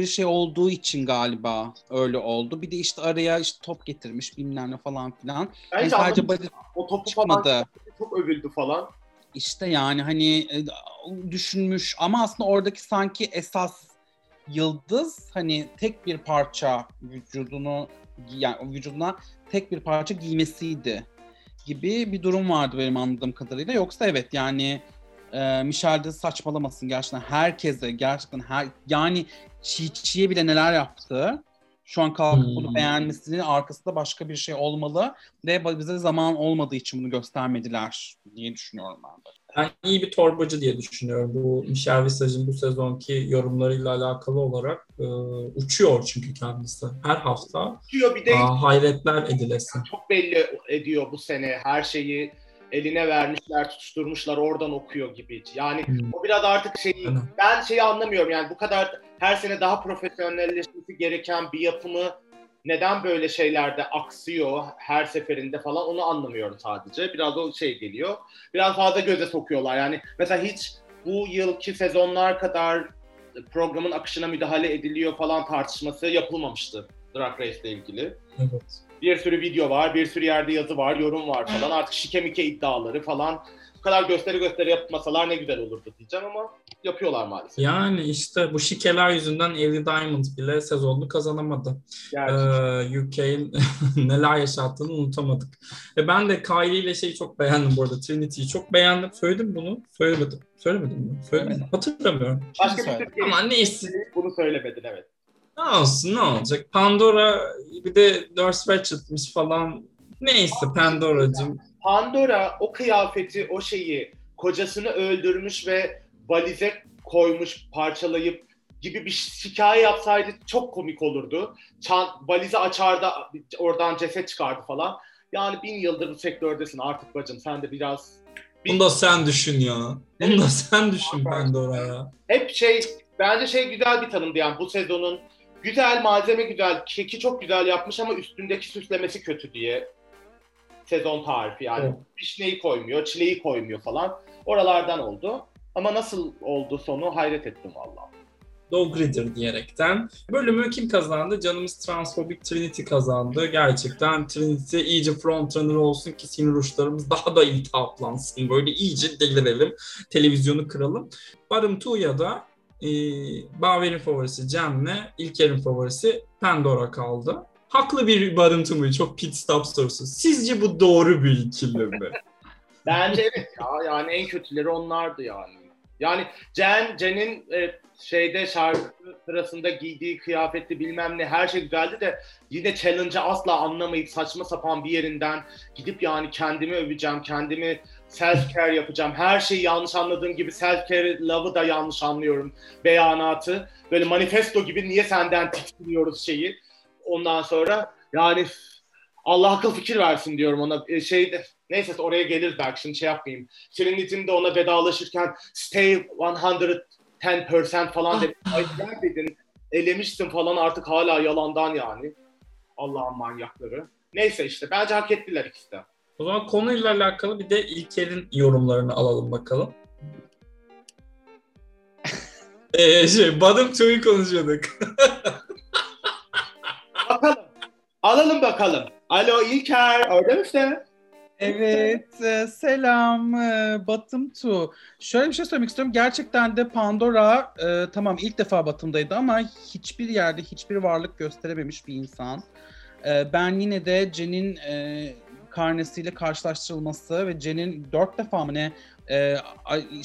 bir şey olduğu için galiba öyle oldu. Bir de araya top getirmiş bilmem ne falan filan. Yani sadece o topu çıkmadı. Falan çok övüldü falan. Düşünmüş ama aslında oradaki sanki esas yıldız tek bir parça vücuduna tek bir parça giymesiydi gibi bir durum vardı benim anladığım kadarıyla. Yoksa evet yani Michelle de saçmalamasın gerçekten herkese yani Çiğçi'ye bile neler yaptı. Şu an kalkıp bunu beğenmesinin arkasında başka bir şey olmalı ve bize zaman olmadığı için bunu göstermediler diye düşünüyorum ben. Ben iyi bir torbacı diye düşünüyorum. Bu Michelle Visage'in bu sezonki yorumlarıyla alakalı olarak uçuyor çünkü kendisi her hafta. Uçuyor bir de. Hayretler edilesi. Çok belli ediyor bu sene her şeyi. Eline vermişler, tutuşturmuşlar, oradan okuyor gibi. Yani o biraz artık ben anlamıyorum yani bu kadar her sene daha profesyonelleşmesi gereken bir yapımı neden böyle şeylerde aksıyor her seferinde falan onu anlamıyorum sadece. Biraz o geliyor. Biraz fazla göze sokuyorlar yani. Mesela hiç bu yılki sezonlar kadar programın akışına müdahale ediliyor falan tartışması yapılmamıştı Drag Race ile ilgili. Evet. Bir sürü video var, bir sürü yerde yazı var, yorum var falan. Artık şike iddiaları falan. Bu kadar gösteri yapmasalar ne güzel olurdu diyeceğim ama yapıyorlar maalesef. Yani bu şikeler yüzünden Ellie Diamond bile sezonunu kazanamadı. UK'in neler yaşattığını unutamadık. Ben de Kylie ile çok beğendim bu arada. Trinity'yi çok beğendim. Söyledim bunu. Söylemedim mi? Hatırlamıyorum. Başka bir şey. Ama neyse. Bunu söylemedin evet. Ne olsun, ne olacak? Pandora bir de Nurse Ratchet'miş falan. Neyse Pandora'cığım. Pandora o kıyafeti, o kocasını öldürmüş ve valize koymuş, parçalayıp gibi bir hikaye yapsaydı çok komik olurdu. Valizi açar da oradan ceset çıkardı falan. Yani 1000 yıldır bu sektördesin artık bacım. Sen de biraz... Bunu da sen düşün ya. Bunu da sen düşün Pandora ya. Hep bence güzel bir tanımdı yani bu sezonun. Güzel, malzeme güzel, keki çok güzel yapmış ama üstündeki süslemesi kötü diye sezon tarifi yani. Evet. Pişneyi koymuyor, çileği koymuyor falan. Oralardan oldu. Ama nasıl oldu sonu hayret ettim valla. Dogrider diyerekten. Bölümü kim kazandı? Canımız transfobik Trinity kazandı. Gerçekten Trinity iyice frontrunner olsun ki sinir uçlarımız daha da iltihaplansın. Böyle iyice delirelim, televizyonu kıralım. Barım Tuğ'ya da Baver'in favorisi Cem'le İlker'in favorisi Pandora kaldı. Haklı bir barıntı mı? Çok pit stop sorusu. Sizce bu doğru bir ikili mi? Bence evet ya. Yani en kötüleri onlardı yani. Yani Jen'in şeyde şarkı sırasında giydiği kıyafeti bilmem ne her şey güzeldi de yine challenge'ı asla anlamayıp saçma sapan bir yerinden gidip yani kendimi öveceğim, kendimi self-care yapacağım. Her şeyi yanlış anladığım gibi self-care love'ı da yanlış anlıyorum. Beyanatı böyle manifesto gibi niye senden tiksiniyoruz şeyi. Ondan sonra yani Allah akıl fikir versin diyorum ona şeyde. Neyse oraya gelir belki şimdi şey yapmayayım. Trinity'nin de ona vedalaşırken stay 110% falan dedi. Ay dedin, elemişsin falan artık hala yalandan yani. Allah'ın manyakları. Neyse işte bence hak ettiler ikisi de. O zaman konuyla alakalı bir de İlker'in yorumlarını alalım bakalım. Bottom 2'yi konuşuyorduk. Bakalım. Alalım bakalım. Alo İlker, orada mısın? Evet, selam Bottom 2. Şöyle bir şey söylemek istiyorum. Gerçekten de Pandora tamam ilk defa Bottom'daydı ama hiçbir yerde hiçbir varlık gösterememiş bir insan. Ben yine de Jen'in karnesiyle karşılaştırılması ve Jen'in 4 defa mı ne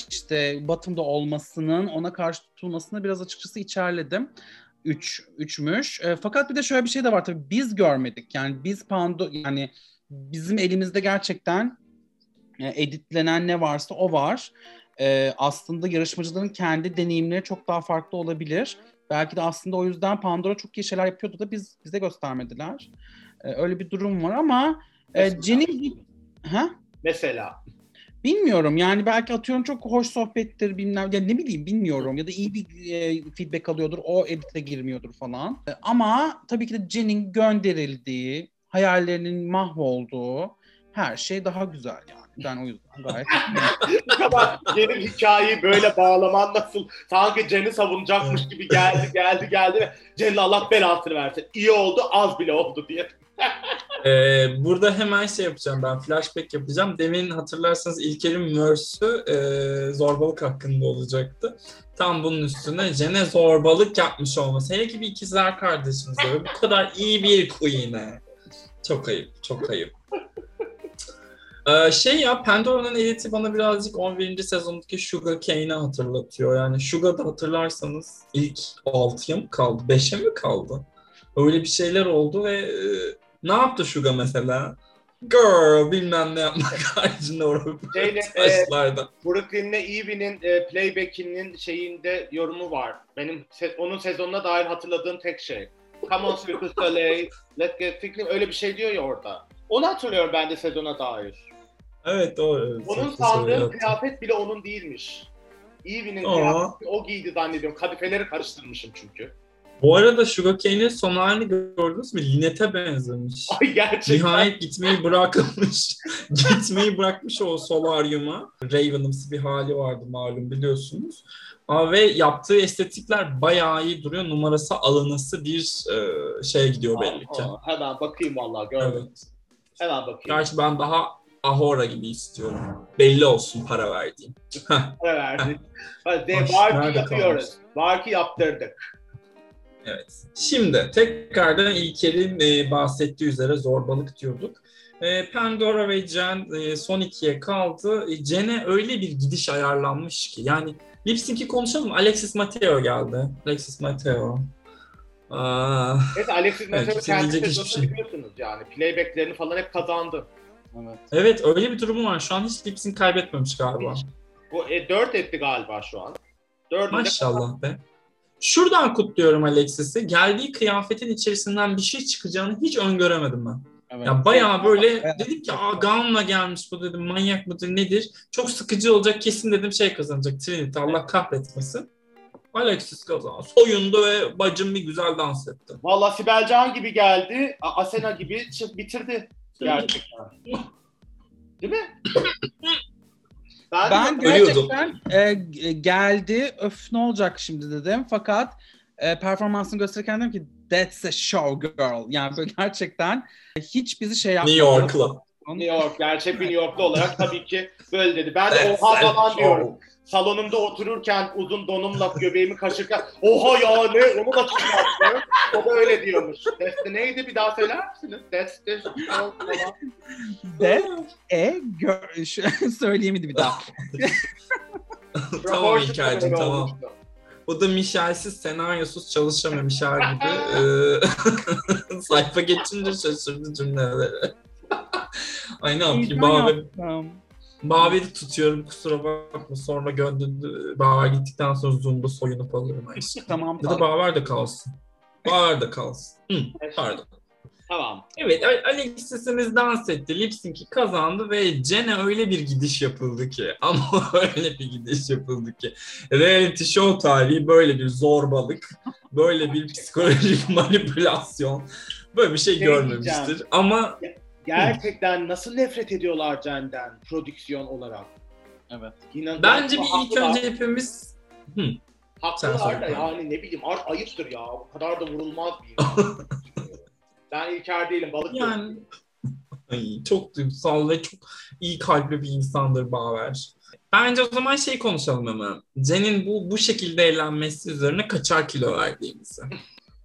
işte Bottom'da olmasının ona karşı tutulmasını biraz açıkçası içerledim. 3'müş. Fakat bir de şöyle bir şey de var tabii biz görmedik. Yani biz Pandora yani bizim elimizde gerçekten editlenen ne varsa o var. Aslında yarışmacıların kendi deneyimleri çok daha farklı olabilir. Belki de aslında o yüzden Pandora çok iyi şeyler yapıyordu da bize göstermediler. Öyle bir durum var ama Jenny... Ha? Mesela? Bilmiyorum yani belki atıyorum çok hoş sohbettir bilmem ya ne bileyim bilmiyorum ya da iyi bir feedback alıyordur o edite girmiyordur falan. Ama tabii ki de Jenny'nin gönderildiği hayallerinin mahvolduğu her şey daha güzel yani. Ben o yüzden gayet... Bu kadar Jen'in hikayeyi böyle bağlaman nasıl? Sanki Jen'i savunacakmış gibi geldi ve Jen'in Allah belasını versin. İyi oldu, az bile oldu diye. Burada hemen şey yapacağım ben, flashback yapacağım. Demin hatırlarsanız İlker'in mörsü zorbalık hakkında olacaktı. Tam bunun üstüne Jen'e zorbalık yapmış olması. Hele ki bir ikizler kardeşimiz öyle. Bu kadar iyi bir queen'e. Çok ayıp, çok ayıp. Pandora'nın editi bana birazcık 11. sezondaki Sugar Cane'i hatırlatıyor. Yani Sugar'da hatırlarsanız ilk 6'ya mı kaldı, 5'e mi kaldı? Öyle bir şeyler oldu ve ne yaptı Sugar mesela? Girl bilmem ne yapmak haricinde orada taşlardan. Brooklyn'le Evie'nin playback'inin şeyinde yorumu var. Benim onun sezonuna dair hatırladığım tek şey. Come on, Circus Soleil, let's get thinking. Öyle bir şey diyor ya orada. Onu hatırlıyorum ben de sezona dair. Evet doğru. Onun sandığı kıyafet bile onun değilmiş. Evie'nin kıyafeti o giydi zannediyorum. Kadifeleri karıştırmışım çünkü. Bu arada Sugarcane'in son halini gördünüz mü? Linet'e benzemiş. Ay gerçekten. Nihayet gitmeyi bırakmış. Gitmeyi bırakmış o solaryuma. Raven'ımsı bir hali vardı malum biliyorsunuz. Ve yaptığı estetikler bayağı iyi duruyor. Numarası alınası bir şeye gidiyor belli ki. Hemen bakayım vallahi gördüm. Evet. Hemen bakayım. Gerçi ben daha Ahora gibi istiyorum. Belli olsun para verdiğim. Para verdik. Var ki yapıyoruz. Var ki yaptırdık. Evet. Şimdi tekrardan İlker'in bahsettiği üzere zorbalık diyorduk. Pandora ve Jen son 2'ye kaldı. Jen'e öyle bir gidiş ayarlanmış ki yani Lipsync'i konuşalım. Alexis Mateo geldi. Alexis Mateo. Evet Alexis Mateo kendi sezonunu biliyorsunuz yani. Playback'lerini falan hep kazandı. Evet öyle bir durumu var. Şu an hiç Lipsync kaybetmemiş galiba. Bu 4 etti galiba şu an. 4'ünde maşallah be. Şuradan kutluyorum Alexis'i. Geldiği kıyafetin içerisinden bir şey çıkacağını hiç öngöremedim ben. Evet. Ya bayağı böyle dedim ki gaunla gelmiş bu dedim manyak mıdır nedir? Çok sıkıcı olacak kesin dedim şey kazanacak Trinity Allah kahretmesin. Alexis kazandı. Soyundu ve bacım bir güzel dans etti. Vallahi Sibel Can gibi geldi. Asena gibi bitirdi gerçekten. Değil mi? Ben gerçekten geldi, öf ne olacak şimdi dedim. Fakat performansını gösterirken dedim ki that's a show girl. Yani böyle gerçekten hiç bizi şey yapmadı. New York, gerçek bir New Yorklu olarak tabii ki böyle dedi. Ben de oha falan diyorum. Salonumda otururken uzun donumla göbeğimi kaşırken oha ya ne onu da çıkarttı. O da öyle diyormuş. That's the neydi bir daha söyler misiniz? That's the show falan. That's a girl. Söyleyemedi bir daha. Tamam İlker'cim, tamam. O da Michelle'siz, senaryosuz çalışamıyor Michelle gibi. Sayfa geçince şaşırdı cümleleri. Ay ne yapayım, Baver'i tutuyorum, kusura bakma. Sonra gönlünü, Baver gittikten sonra Zoom'da soyunup alırım. Tamam. Ya da Baver de kalsın. Baver de kalsın. Pardon. Tamam. Evet, Alexis'imiz dans etti, lip sync'i kazandı ve Jen'e öyle bir gidiş yapıldı ki, ama öyle bir gidiş yapıldı ki, reality show tarihi böyle bir zorbalık, böyle bir psikolojik manipülasyon, böyle bir şey görmemiştir. Ama gerçekten nasıl nefret ediyorlar Jen'den prodüksiyon olarak. Evet. İnanılmaz. Bence bir ilk önce hepimiz haklılar da, yani ne bileyim, ayıptır ya, bu kadar da vurulmaz bir. Ben İlker değilim, balık yani. Ay, çok duygusal ve çok iyi kalpli bir insandır Baver. Bence o zaman şey konuşalım hemen. Jen'in bu şekilde eğlenmesi üzerine kaçar kilo verdiğimizi.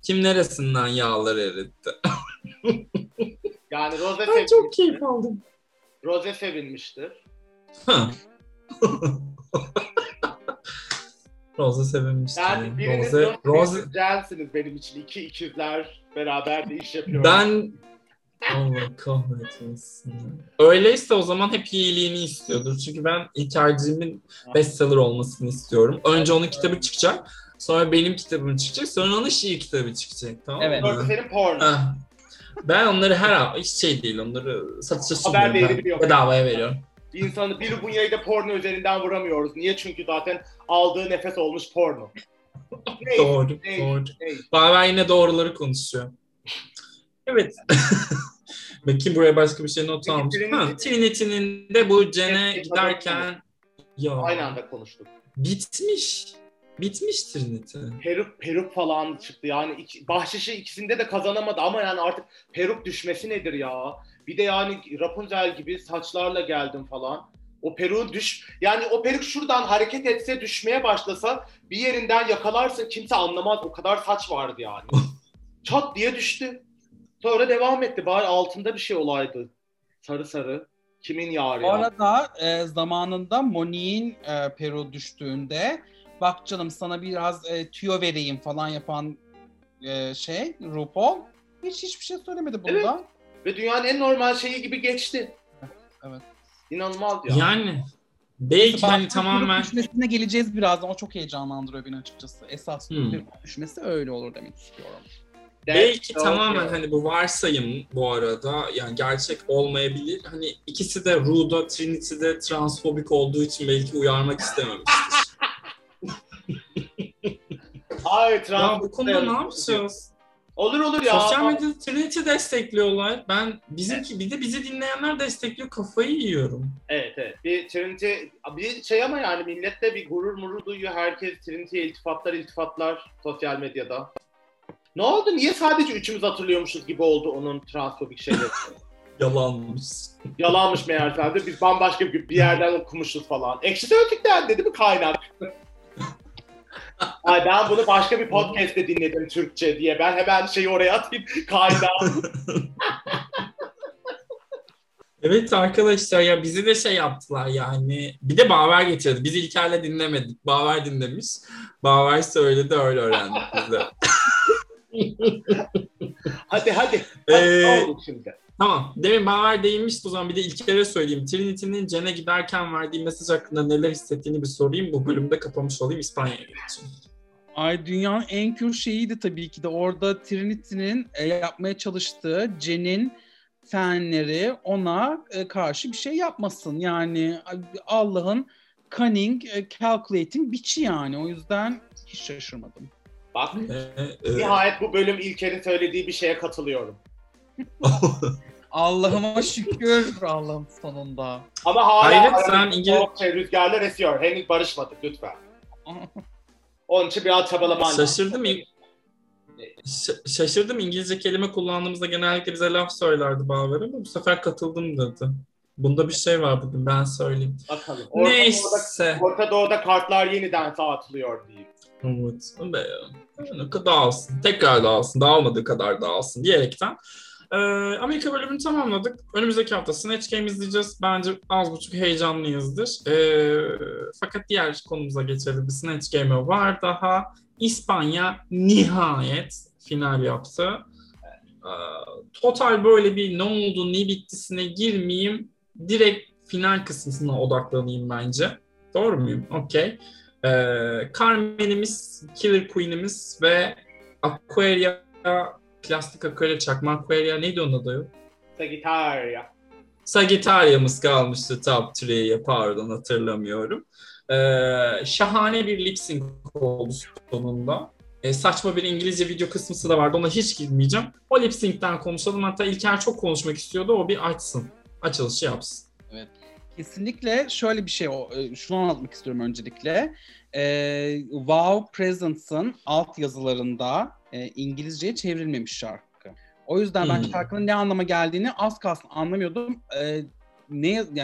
Kim neresinden yağlar eritti? Yani Rose sevinmiştir. Çok keyif aldım. Rose sevinmiştir. Rose sevinmiştir. Yani biriniz Rose... Jen'siniz benim için. İki ikizler beraber de iş yapıyoruz. Ben Allah kahretsin. Öyleyse o zaman hep iyiliğini istiyordur. Çünkü ben İlker'cimin bestseller olmasını istiyorum. Önce onun kitabı çıkacak. Sonra benim kitabım çıkacak. Sonra onun şiir kitabı çıkacak. Tamam mı? Evet. Sonra senin porno. Ben onları her hafta, hiç şey değil, onları satışa sunuyorum. Bedavaya veriyorum. Bir insanı, bir Bunya'yı da porno üzerinden vuramıyoruz. Niye? Çünkü zaten aldığı nefes olmuş porno. Doğru. Baver yine doğruları konuşuyor. Evet. Bakayım buraya başka bir şey not almış. Trinity'nin de bu Jen'e giderken... Ya, aynı anda konuştuk. Bitmiş Trinity. Peruk falan çıktı yani. Bahşişi ikisinde de kazanamadı ama yani artık peruk düşmesi nedir ya? Bir de yani Rapunzel gibi saçlarla geldim falan. O peruğun yani o peruk şuradan hareket etse, düşmeye başlasa bir yerinden yakalarsın, kimse anlamaz, o kadar saç vardı yani. Çat diye düştü. Sonra devam etti, bari altında bir şey olaydı. Sarı. Kimin yarı ya? Orada zamanında Moni'nin peruğu düştüğünde, bak canım sana biraz tüyo vereyim falan yapan şey RuPaul hiçbir şey söylemedi bundan. Evet. Ve dünyanın en normal şeyi gibi geçti. Evet. İnanılmaz ya. Yani belki hani tamamen... düşmesine geleceğiz birazdan. O çok heyecanlandırıyor beni açıkçası. Esas düşmesi öyle olur demek istiyorum. Belki tamamen hani bu varsayım bu arada. Yani gerçek olmayabilir. Hani ikisi de Ru'da, Trinity'de transfobik olduğu için belki uyarmak istememiştir. Ay transfobik. Bu konuda ne yapacağız? Olur ya. Sosyal medyada Trinity destekliyorlar. Bizimki, bir de bizi dinleyenler destekliyor. Kafayı yiyorum. Evet. Bir Trinity, bir şey ama yani millette bir gurur duyuyor. Herkes Trinity'ye iltifatlar sosyal medyada. Ne oldu? Niye sadece üçümüz hatırlıyormuşuz gibi oldu onun transfobik şeyleri? Yalanmış meğerse de biz bambaşka bir yerden okumuşuz falan. Ekşi Sözlük'ten dedi mi kaynak? Ay ben bunu başka bir podcast'te dinledim Türkçe diye. Ben hemen şeyi oraya atayım, kaydağı. Evet arkadaşlar ya, bizi de şey yaptılar yani. Bir de Baver getirdi. Biz İlker'le dinlemedik. Baver dinlemiş. Baver söyledi, öyle öğrendik biz de. Hadi ne oldu şimdi? Tamam. Demin Baver değinmişti, o zaman bir de İlker'e söyleyeyim. Trinity'nin Jen'e giderken verdiği mesaj hakkında neler hissettiğini bir sorayım. Bu bölümde kapamış olayım, İspanya'ya geçeyim. Ay dünyanın en kül şeyiydi tabii ki de. Orada Trinity'nin yapmaya çalıştığı, Jen'in fanları ona karşı bir şey yapmasın. Yani Allah'ın cunning, calculating biçi yani. O yüzden hiç şaşırmadım. Bak, nihayet bu bölüm İlker'in söylediği bir şeye katılıyorum. Allah'ıma şükür, Allah'ım sonunda. Ama hala rüzgarlar esiyor. Henüz barışmadık lütfen. Onun için biraz çabalaman. Şaşırdım. İngilizce kelime kullandığımızda genellikle bize laf söylerdi Baver ama bu sefer katıldım dedi. Bunda bir şey var bugün, ben söyleyeyim. Bakalım. Neyse. Orta Doğu'da kartlar yeniden dağıtılıyor diyeyim. Umut. Ne kadar dağılsın. Tekrar dağılsın. Dağılmadığı kadar dağılsın diyerekten Amerika bölümünü tamamladık. Önümüzdeki hafta Snatch Game izleyeceğiz. Bence az buçuk heyecanlıyızdır. Fakat diğer konumuza geçelim. Bir Snatch Game var daha. İspanya nihayet final yaptı. Total böyle bir ne oldu ne bittisine girmeyeyim. Direkt final kısmına odaklanayım bence. Doğru muyum? Okey. Carmen'imiz, Killer Queen'imiz ve Aquaria, plastik Aquaria, çakma Aquaria neydi onun adı? Sagittaria'mız kalmıştı top 3'ye, pardon hatırlamıyorum. Şahane bir lip sync oldu sonunda. Saçma bir İngilizce video kısmısı da vardı, ona hiç girmeyeceğim. O lip sync'ten konuşalım, hatta İlker çok konuşmak istiyordu, o bir açsın, açılışı yapsın. Evet. Kesinlikle şöyle bir şey, şunu anlatmak istiyorum öncelikle. Wow Presence'ın alt yazılarında İngilizceye çevrilmemiş şarkı. O yüzden ben şarkının ne anlama geldiğini az kalsın anlamıyordum.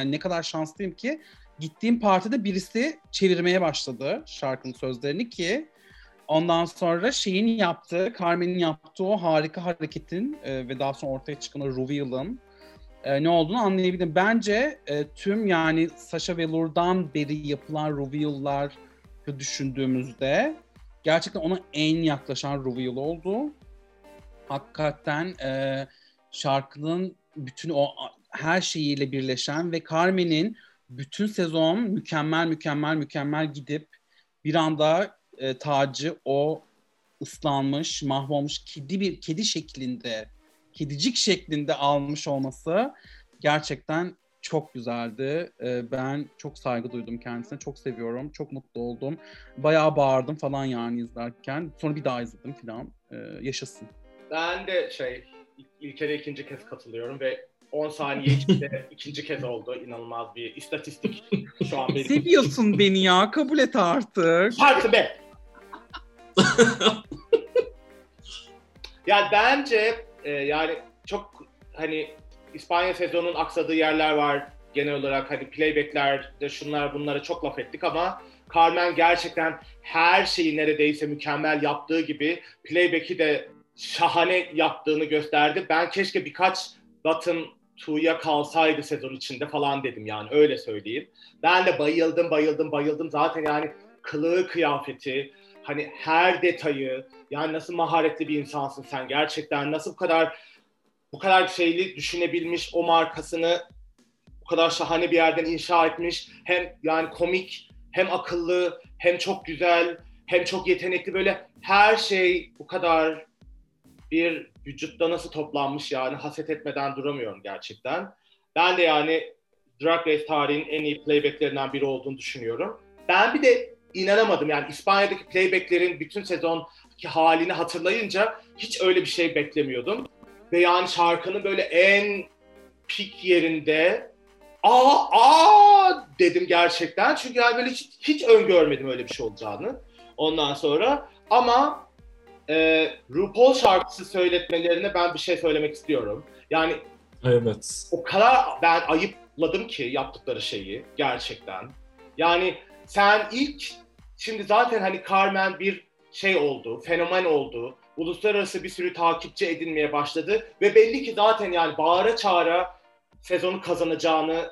Ne kadar şanslıyım ki gittiğim partide birisi çevirmeye başladı şarkının sözlerini ki ondan sonra Carmen'in yaptığı o harika hareketin ve daha sonra ortaya çıkan o reveal'ın ne olduğunu anlayabildim. Bence tüm yani Sasha Velour'dan beri yapılan reveal'lar düşündüğümüzde gerçekten ona en yaklaşan reveal oldu. Hakikaten şarkının bütün o her şeyiyle birleşen ve Carmen'in bütün sezon mükemmel gidip bir anda tacı o ıslanmış, mahvolmuş kedicik şeklinde almış olması gerçekten çok güzeldi. Ben çok saygı duydum kendisine. Çok seviyorum. Çok mutlu oldum. Bayağı bağırdım falan yani izlerken. Sonra bir daha izledim falan. Yaşasın. Ben de İlker'e ikinci kez katılıyorum ve 10 saniye içinde ikinci kez oldu. İnanılmaz bir istatistik şu an benim. Seviyorsun beni ya. Kabul et artık. Parti be! Ya bence çok İspanya sezonunun aksadığı yerler var. Genel olarak playback'ler de şunlar bunlara çok laf ettik ama Carmen gerçekten her şeyi neredeyse mükemmel yaptığı gibi playback'i de şahane yaptığını gösterdi. Ben keşke birkaç Latin Tuğ'ya kalsaydı sezon içinde falan dedim yani öyle söyleyeyim. Ben de bayıldım. Zaten kılığı, kıyafeti, her detayı, yani nasıl maharetli bir insansın sen gerçekten, nasıl bu kadar şeyli düşünebilmiş, o markasını bu kadar şahane bir yerden inşa etmiş. Hem komik, hem akıllı, hem çok güzel, hem çok yetenekli, böyle her şey bu kadar bir vücutta nasıl toplanmış yani haset etmeden duramıyorum gerçekten. Ben de Drag Race tarihinin en iyi playbacklerinden biri olduğunu düşünüyorum. Ben bir de inanamadım İspanya'daki playbacklerin bütün sezonki halini hatırlayınca hiç öyle bir şey beklemiyordum. Ve şarkının böyle en pik yerinde dedim gerçekten. Çünkü böyle hiç öngörmedim öyle bir şey olacağını ondan sonra. Ama RuPaul şarkısı söyletmelerine ben bir şey söylemek istiyorum. Yani evet. O kadar ben ayıpladım ki yaptıkları şeyi gerçekten. Yani sen şimdi zaten Carmen bir şey oldu, fenomen oldu. Uluslararası bir sürü takipçi edinmeye başladı ve belli ki zaten bağıra çağıra sezonu kazanacağını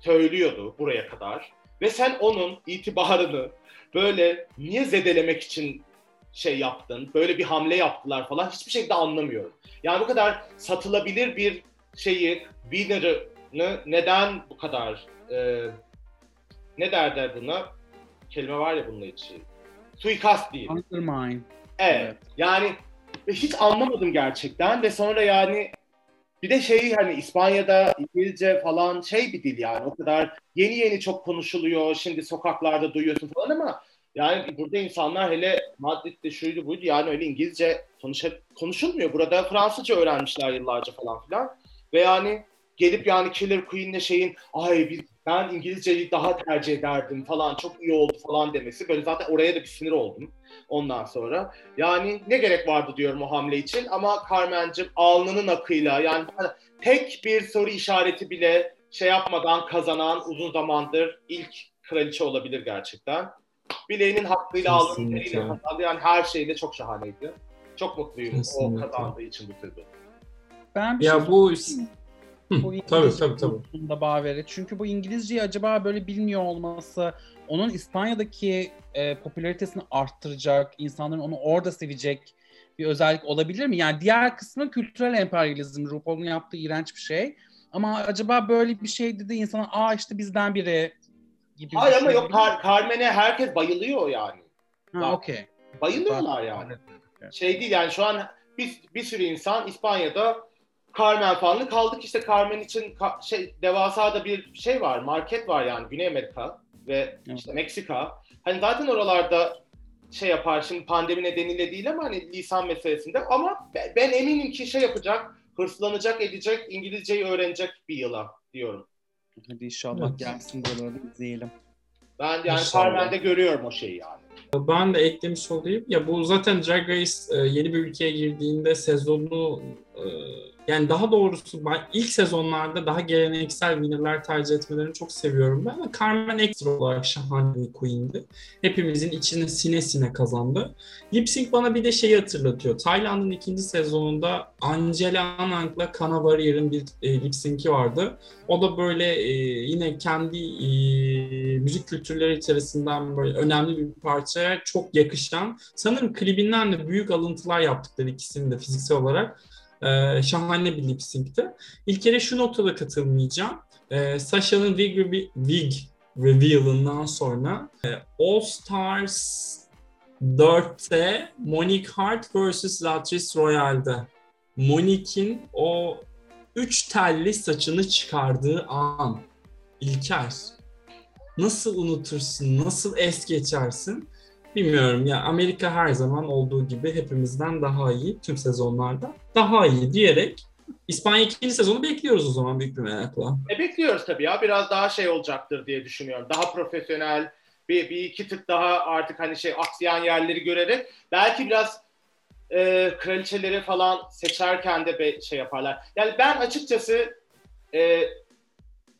söylüyordu buraya kadar. Ve sen onun itibarını böyle niye zedelemek için yaptın, böyle bir hamle yaptılar falan hiçbir şekilde anlamıyorum. Yani bu kadar satılabilir bir winner'ını neden bu kadar, ne derler buna, kelime var ya bununla için, suikast değil. Undermine. Evet. Yani hiç anlamadım gerçekten ve sonra bir de İspanya'da İngilizce falan bir dil o kadar yeni çok konuşuluyor. Şimdi sokaklarda duyuyorsun falan ama burada insanlar hele Madrid'de şuydu buydu öyle İngilizce konuşulmuyor. Burada Fransızca öğrenmişler yıllarca falan filan ve gelip Killer Queen'le ben İngilizceyi daha tercih ederdim falan, çok iyi oldu falan demesi. Böyle zaten oraya da bir sinir oldum ondan sonra. Ne gerek vardı diyorum o hamle için ama Carmen'cim alnının akıyla tek bir soru işareti bile yapmadan kazanan uzun zamandır ilk kraliçe olabilir gerçekten. Bileğinin hakkıyla, alnının akıyla kazandı. Her şeyle çok şahaneydi. Çok mutluyum kesinlikle. O kazandığı için bu türlü. Ben bir ya şey bu bu İngilizce Baver'i. Çünkü bu İngilizceyi acaba böyle bilmiyor olması, onun İspanya'daki popülaritesini arttıracak, insanların onu orada sevecek bir özellik olabilir mi? Yani diğer kısmı kültürel emperyalizm, RuPaul'un yaptığı iğrenç bir şey. Ama acaba böyle bir şeydi de insana aa işte bizden biri gibi. Hayır ama şey yok, Carmen'e herkes bayılıyor yani. Ha, okay. Bayılıyorlar yani. Okay. Şey değil yani, şu an bir sürü insan İspanya'da Carmen fanlı kaldık. İşte Carmen için devasa da bir şey var, market var yani Güney Amerika ve işte Meksika. Hani zaten oralarda şey yapar, şimdi pandemi nedeniyle değil ama hani lisan meselesinde, ama ben eminim ki şey yapacak, hırslanacak, edecek, İngilizceyi öğrenecek bir yıla diyorum. Hadi inşallah gelsin buraları izleyelim. Ben yani Carmen'de görüyorum o şeyi yani. Ben de eklemiş olayım. Ya bu zaten Drag Race yeni bir ülkeye girdiğinde sezonu, yani daha doğrusu ben ilk sezonlarda daha geleneksel winner'lar tercih etmelerini çok seviyorum ben. Ama Carmen ekstra olarak şahane bir queen'di. Hepimizin içine sine sine kazandı. Lip Sync bana bir de şeyi hatırlatıyor. Tayland'ın 2. sezonunda Angela Anang'la Kana Barrier'in bir Lip Sync'i vardı. O da böyle yine kendi müzik kültürleri içerisinden böyle önemli bir parçaya çok yakışan, sanırım klibinden de büyük alıntılar yaptıkları ikisini de fiziksel olarak. Şahane bir lip sync'ti. İlker'e şu noktada katılmayacağım. Sasha'nın wig reveal'ından sonra All Stars 4'te Monique Hart vs. Latrice Royale'de Monique'in o 3 telli saçını çıkardığı an, İlker, nasıl unutursun, nasıl es geçersin? Bilmiyorum ya, Amerika her zaman olduğu gibi hepimizden daha iyi, tüm sezonlarda daha iyi diyerek İspanya 2. sezonu bekliyoruz o zaman büyük bir merakla. Bekliyoruz tabii ya, biraz daha şey olacaktır diye düşünüyorum. Daha profesyonel, bir iki tık daha artık hani şey aksayan yerleri görerek belki biraz kraliçeleri falan seçerken de şey yaparlar. Yani ben açıkçası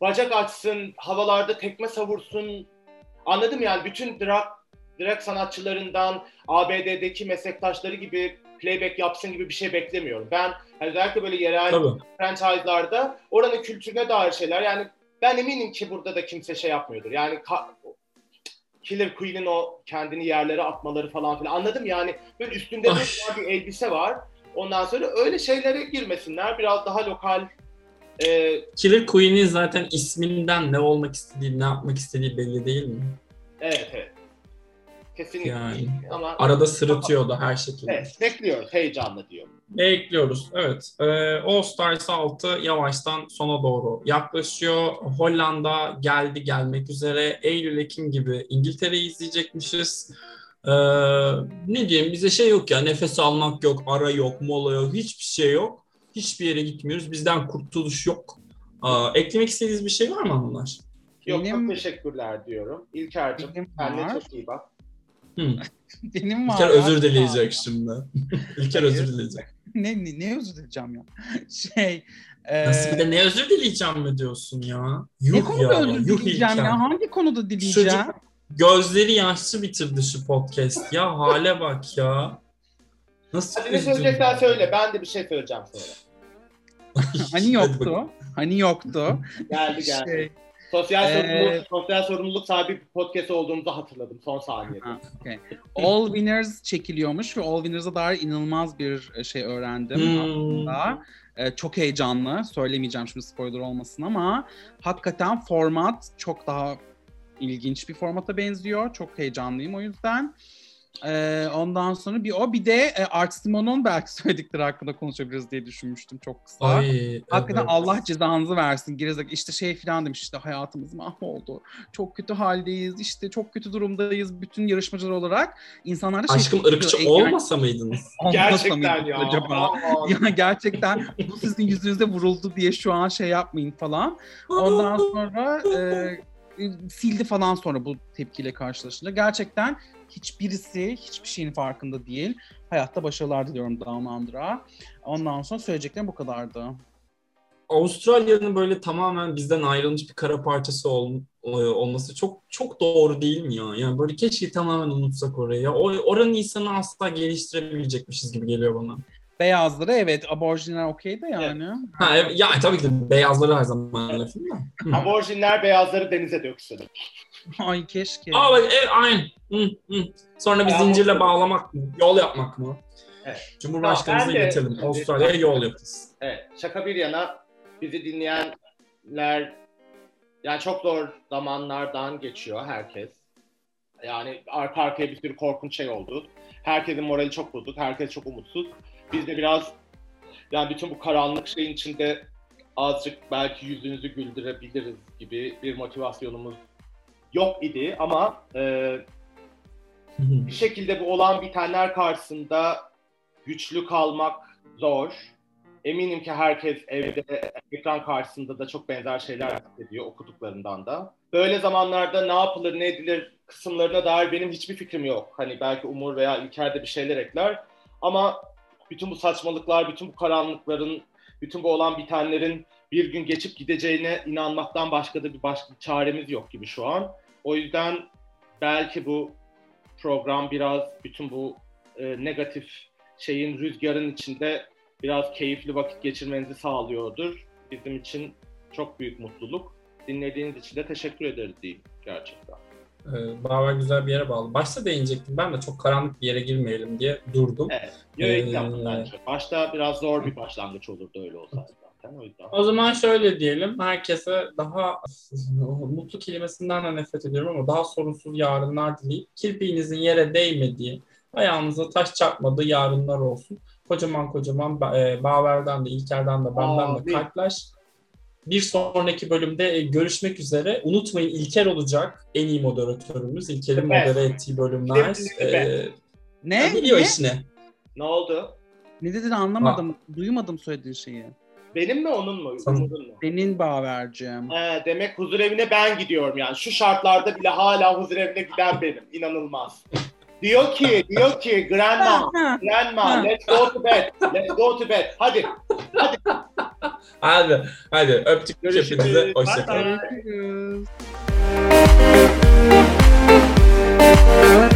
bacak açsın, havalarda tekme savursun, anladım yani bütün drag sanatçılarından, ABD'deki meslektaşları gibi playback yapsın gibi bir şey beklemiyorum. Ben özellikle böyle yerel franchise'larda oranın kültürüne dair şeyler, yani ben eminim ki burada da kimse şey yapmıyordur. Yani Killer Queen'in o kendini yerlere atmaları falan filan, anladım yani böyle üstünde bir elbise var. Ondan sonra öyle şeylere girmesinler, biraz daha lokal. Killer Queen'in zaten isminden ne olmak istediği, ne yapmak istediği belli değil mi? Evet. Kesinlikle. Yani, ama arada sırıtıyordu her şekilde. Evet, bekliyoruz, heyecanlı diyorum. Bekliyoruz, evet. All Stars 6 yavaştan sona doğru yaklaşıyor. Hollanda geldi gelmek üzere. Eylül-Ekim gibi İngiltere'yi izleyecekmişiz. Ne diyeyim, bize şey yok ya, nefes almak yok, ara yok, mola yok, hiçbir şey yok. Hiçbir yere gitmiyoruz, bizden kurtuluş yok. Eklemek istediğiniz bir şey var mı hanımlar? Yok, çok teşekkürler diyorum. İlker'cığım, kendine çok iyi bak. Benim var. İlker özür dileyecek şimdi. İlker özür dileyecek. Ne özür dileyeceğim ya? Nasıl bir de ne özür dileyeceğim mi diyorsun ya? Yuh, ne konuda özür dileyeceğim ya? Hangi konuda dileyeceğim? Çocuk gözleri yaşlı bitirdi şu podcast ya. Hale bak ya. Nasıl? Hadi ne söyleyeceksen söyle. Ben de bir şey söyleyeceğim sonra. Hani yoktu? Hani yoktu? Geldi. Sosyal sorumluluk sahibi bir podcast olduğumuzu hatırladım son saniyede. Okay. All Winners çekiliyormuş ve All Winners'a dair inanılmaz bir şey öğrendim aslında. Çok heyecanlı. Söylemeyeceğim şimdi spoiler olmasın ama hakikaten format çok daha ilginç bir formata benziyor. Çok heyecanlıyım o yüzden. Ondan sonra bir de Art Simon'un belki söyledikleri hakkında konuşabiliriz diye düşünmüştüm çok kısa. Hakikaten evet. Allah cezanızı versin gerizekalı işte şey filan demiş, işte hayatımız mahvoldu, çok kötü haldeyiz, işte çok kötü durumdayız bütün yarışmacılar olarak. İnsanlar da aşkım ırkçı olmasa mıydınız? Gerçekten ya. Acaba? Ya gerçekten bu sizin yüzünüze vuruldu diye şu an şey yapmayın falan. Ondan sonra sildi falan sonra bu tepkiyle karşılaşınca. Gerçekten hiçbirisi hiçbir şeyin farkında değil. Hayatta başarılar diliyorum Downunder'a. Ondan sonra söyleyeceklerim bu kadardı. Avustralya'nın böyle tamamen bizden ayrılmış bir kara parçası olması çok çok doğru değil mi ya? Yani böyle keşke tamamen unutsak orayı. Oranın insanı asla geliştiremeyecekmişiz gibi geliyor bana. Beyazları evet, aborjinler okey de yani. Evet. Ha, evet. Ya tabii ki de beyazları her zaman anlatayım da. Aborjinler beyazları denize döksün. Ay keşke. Aa bak evet, aynen. Sonra bir zincirle bağlamak, yol yapmak mı? Evet. Cumhurbaşkanımıza iletelim. Avustralya'ya yol yapacağız. Evet. Şaka bir yana bizi dinleyenler yani çok zor zamanlardan geçiyor herkes. Yani arka arkaya bir sürü korkunç şey oldu. Herkesin morali çok bozuk, herkes çok umutsuz. Biz de biraz yani bütün bu karanlık şeyin içinde azıcık belki yüzünüzü güldürebiliriz gibi bir motivasyonumuz yok idi ama bir şekilde bu olan bitenler karşısında güçlü kalmak zor. Eminim ki herkes evde ekran karşısında da çok benzer şeyler hissediyor okuduklarından da. Böyle zamanlarda ne yapılır, ne edilir kısımlarına dair benim hiçbir fikrim yok. Hani belki Umur veya İlker de bir şeyler ekler ama bütün bu saçmalıklar, bütün bu karanlıkların, bütün bu olan bitenlerin bir gün geçip gideceğine inanmaktan başka da bir çaremiz yok gibi şu an. O yüzden belki bu program biraz bütün bu negatif şeyin, rüzgarın içinde biraz keyifli vakit geçirmenizi sağlıyordur. Bizim için çok büyük mutluluk. Dinlediğiniz için de teşekkür ederiz diyeyim gerçekten. Baver güzel bir yere bağlı. Başta değinecektim. Ben de çok karanlık bir yere girmeyelim diye durdum. Evet. Başta biraz zor bir başlangıç olurdu öyle olsaydı zaten. O zaman şöyle diyelim. Herkese daha mutlu kelimesinden de nefret ediyorum ama daha sorunsuz yarınlar dileyip kirpiğinizin yere değmediği, ayağınıza taş çarpmadığı yarınlar olsun. Kocaman Baver'den de, İlker'den de, benden de kalpler. Bir sonraki bölümde görüşmek üzere. Unutmayın İlker olacak en iyi moderatörümüz. İlker'in modere ettiği bölümler. Ne? Biliyor işini. Ne oldu? Ne dedin anlamadım. Duymadım söylediğin şeyi. Benim mi onun mu? Senin Baver'cim. Demek huzur evine ben gidiyorum yani. Şu şartlarda bile hala huzur evine giden benim. İnanılmaz. Diyor ki grandma, let's go to bed. Hadi. Hadi öptük hepinize. Hoşçakalın.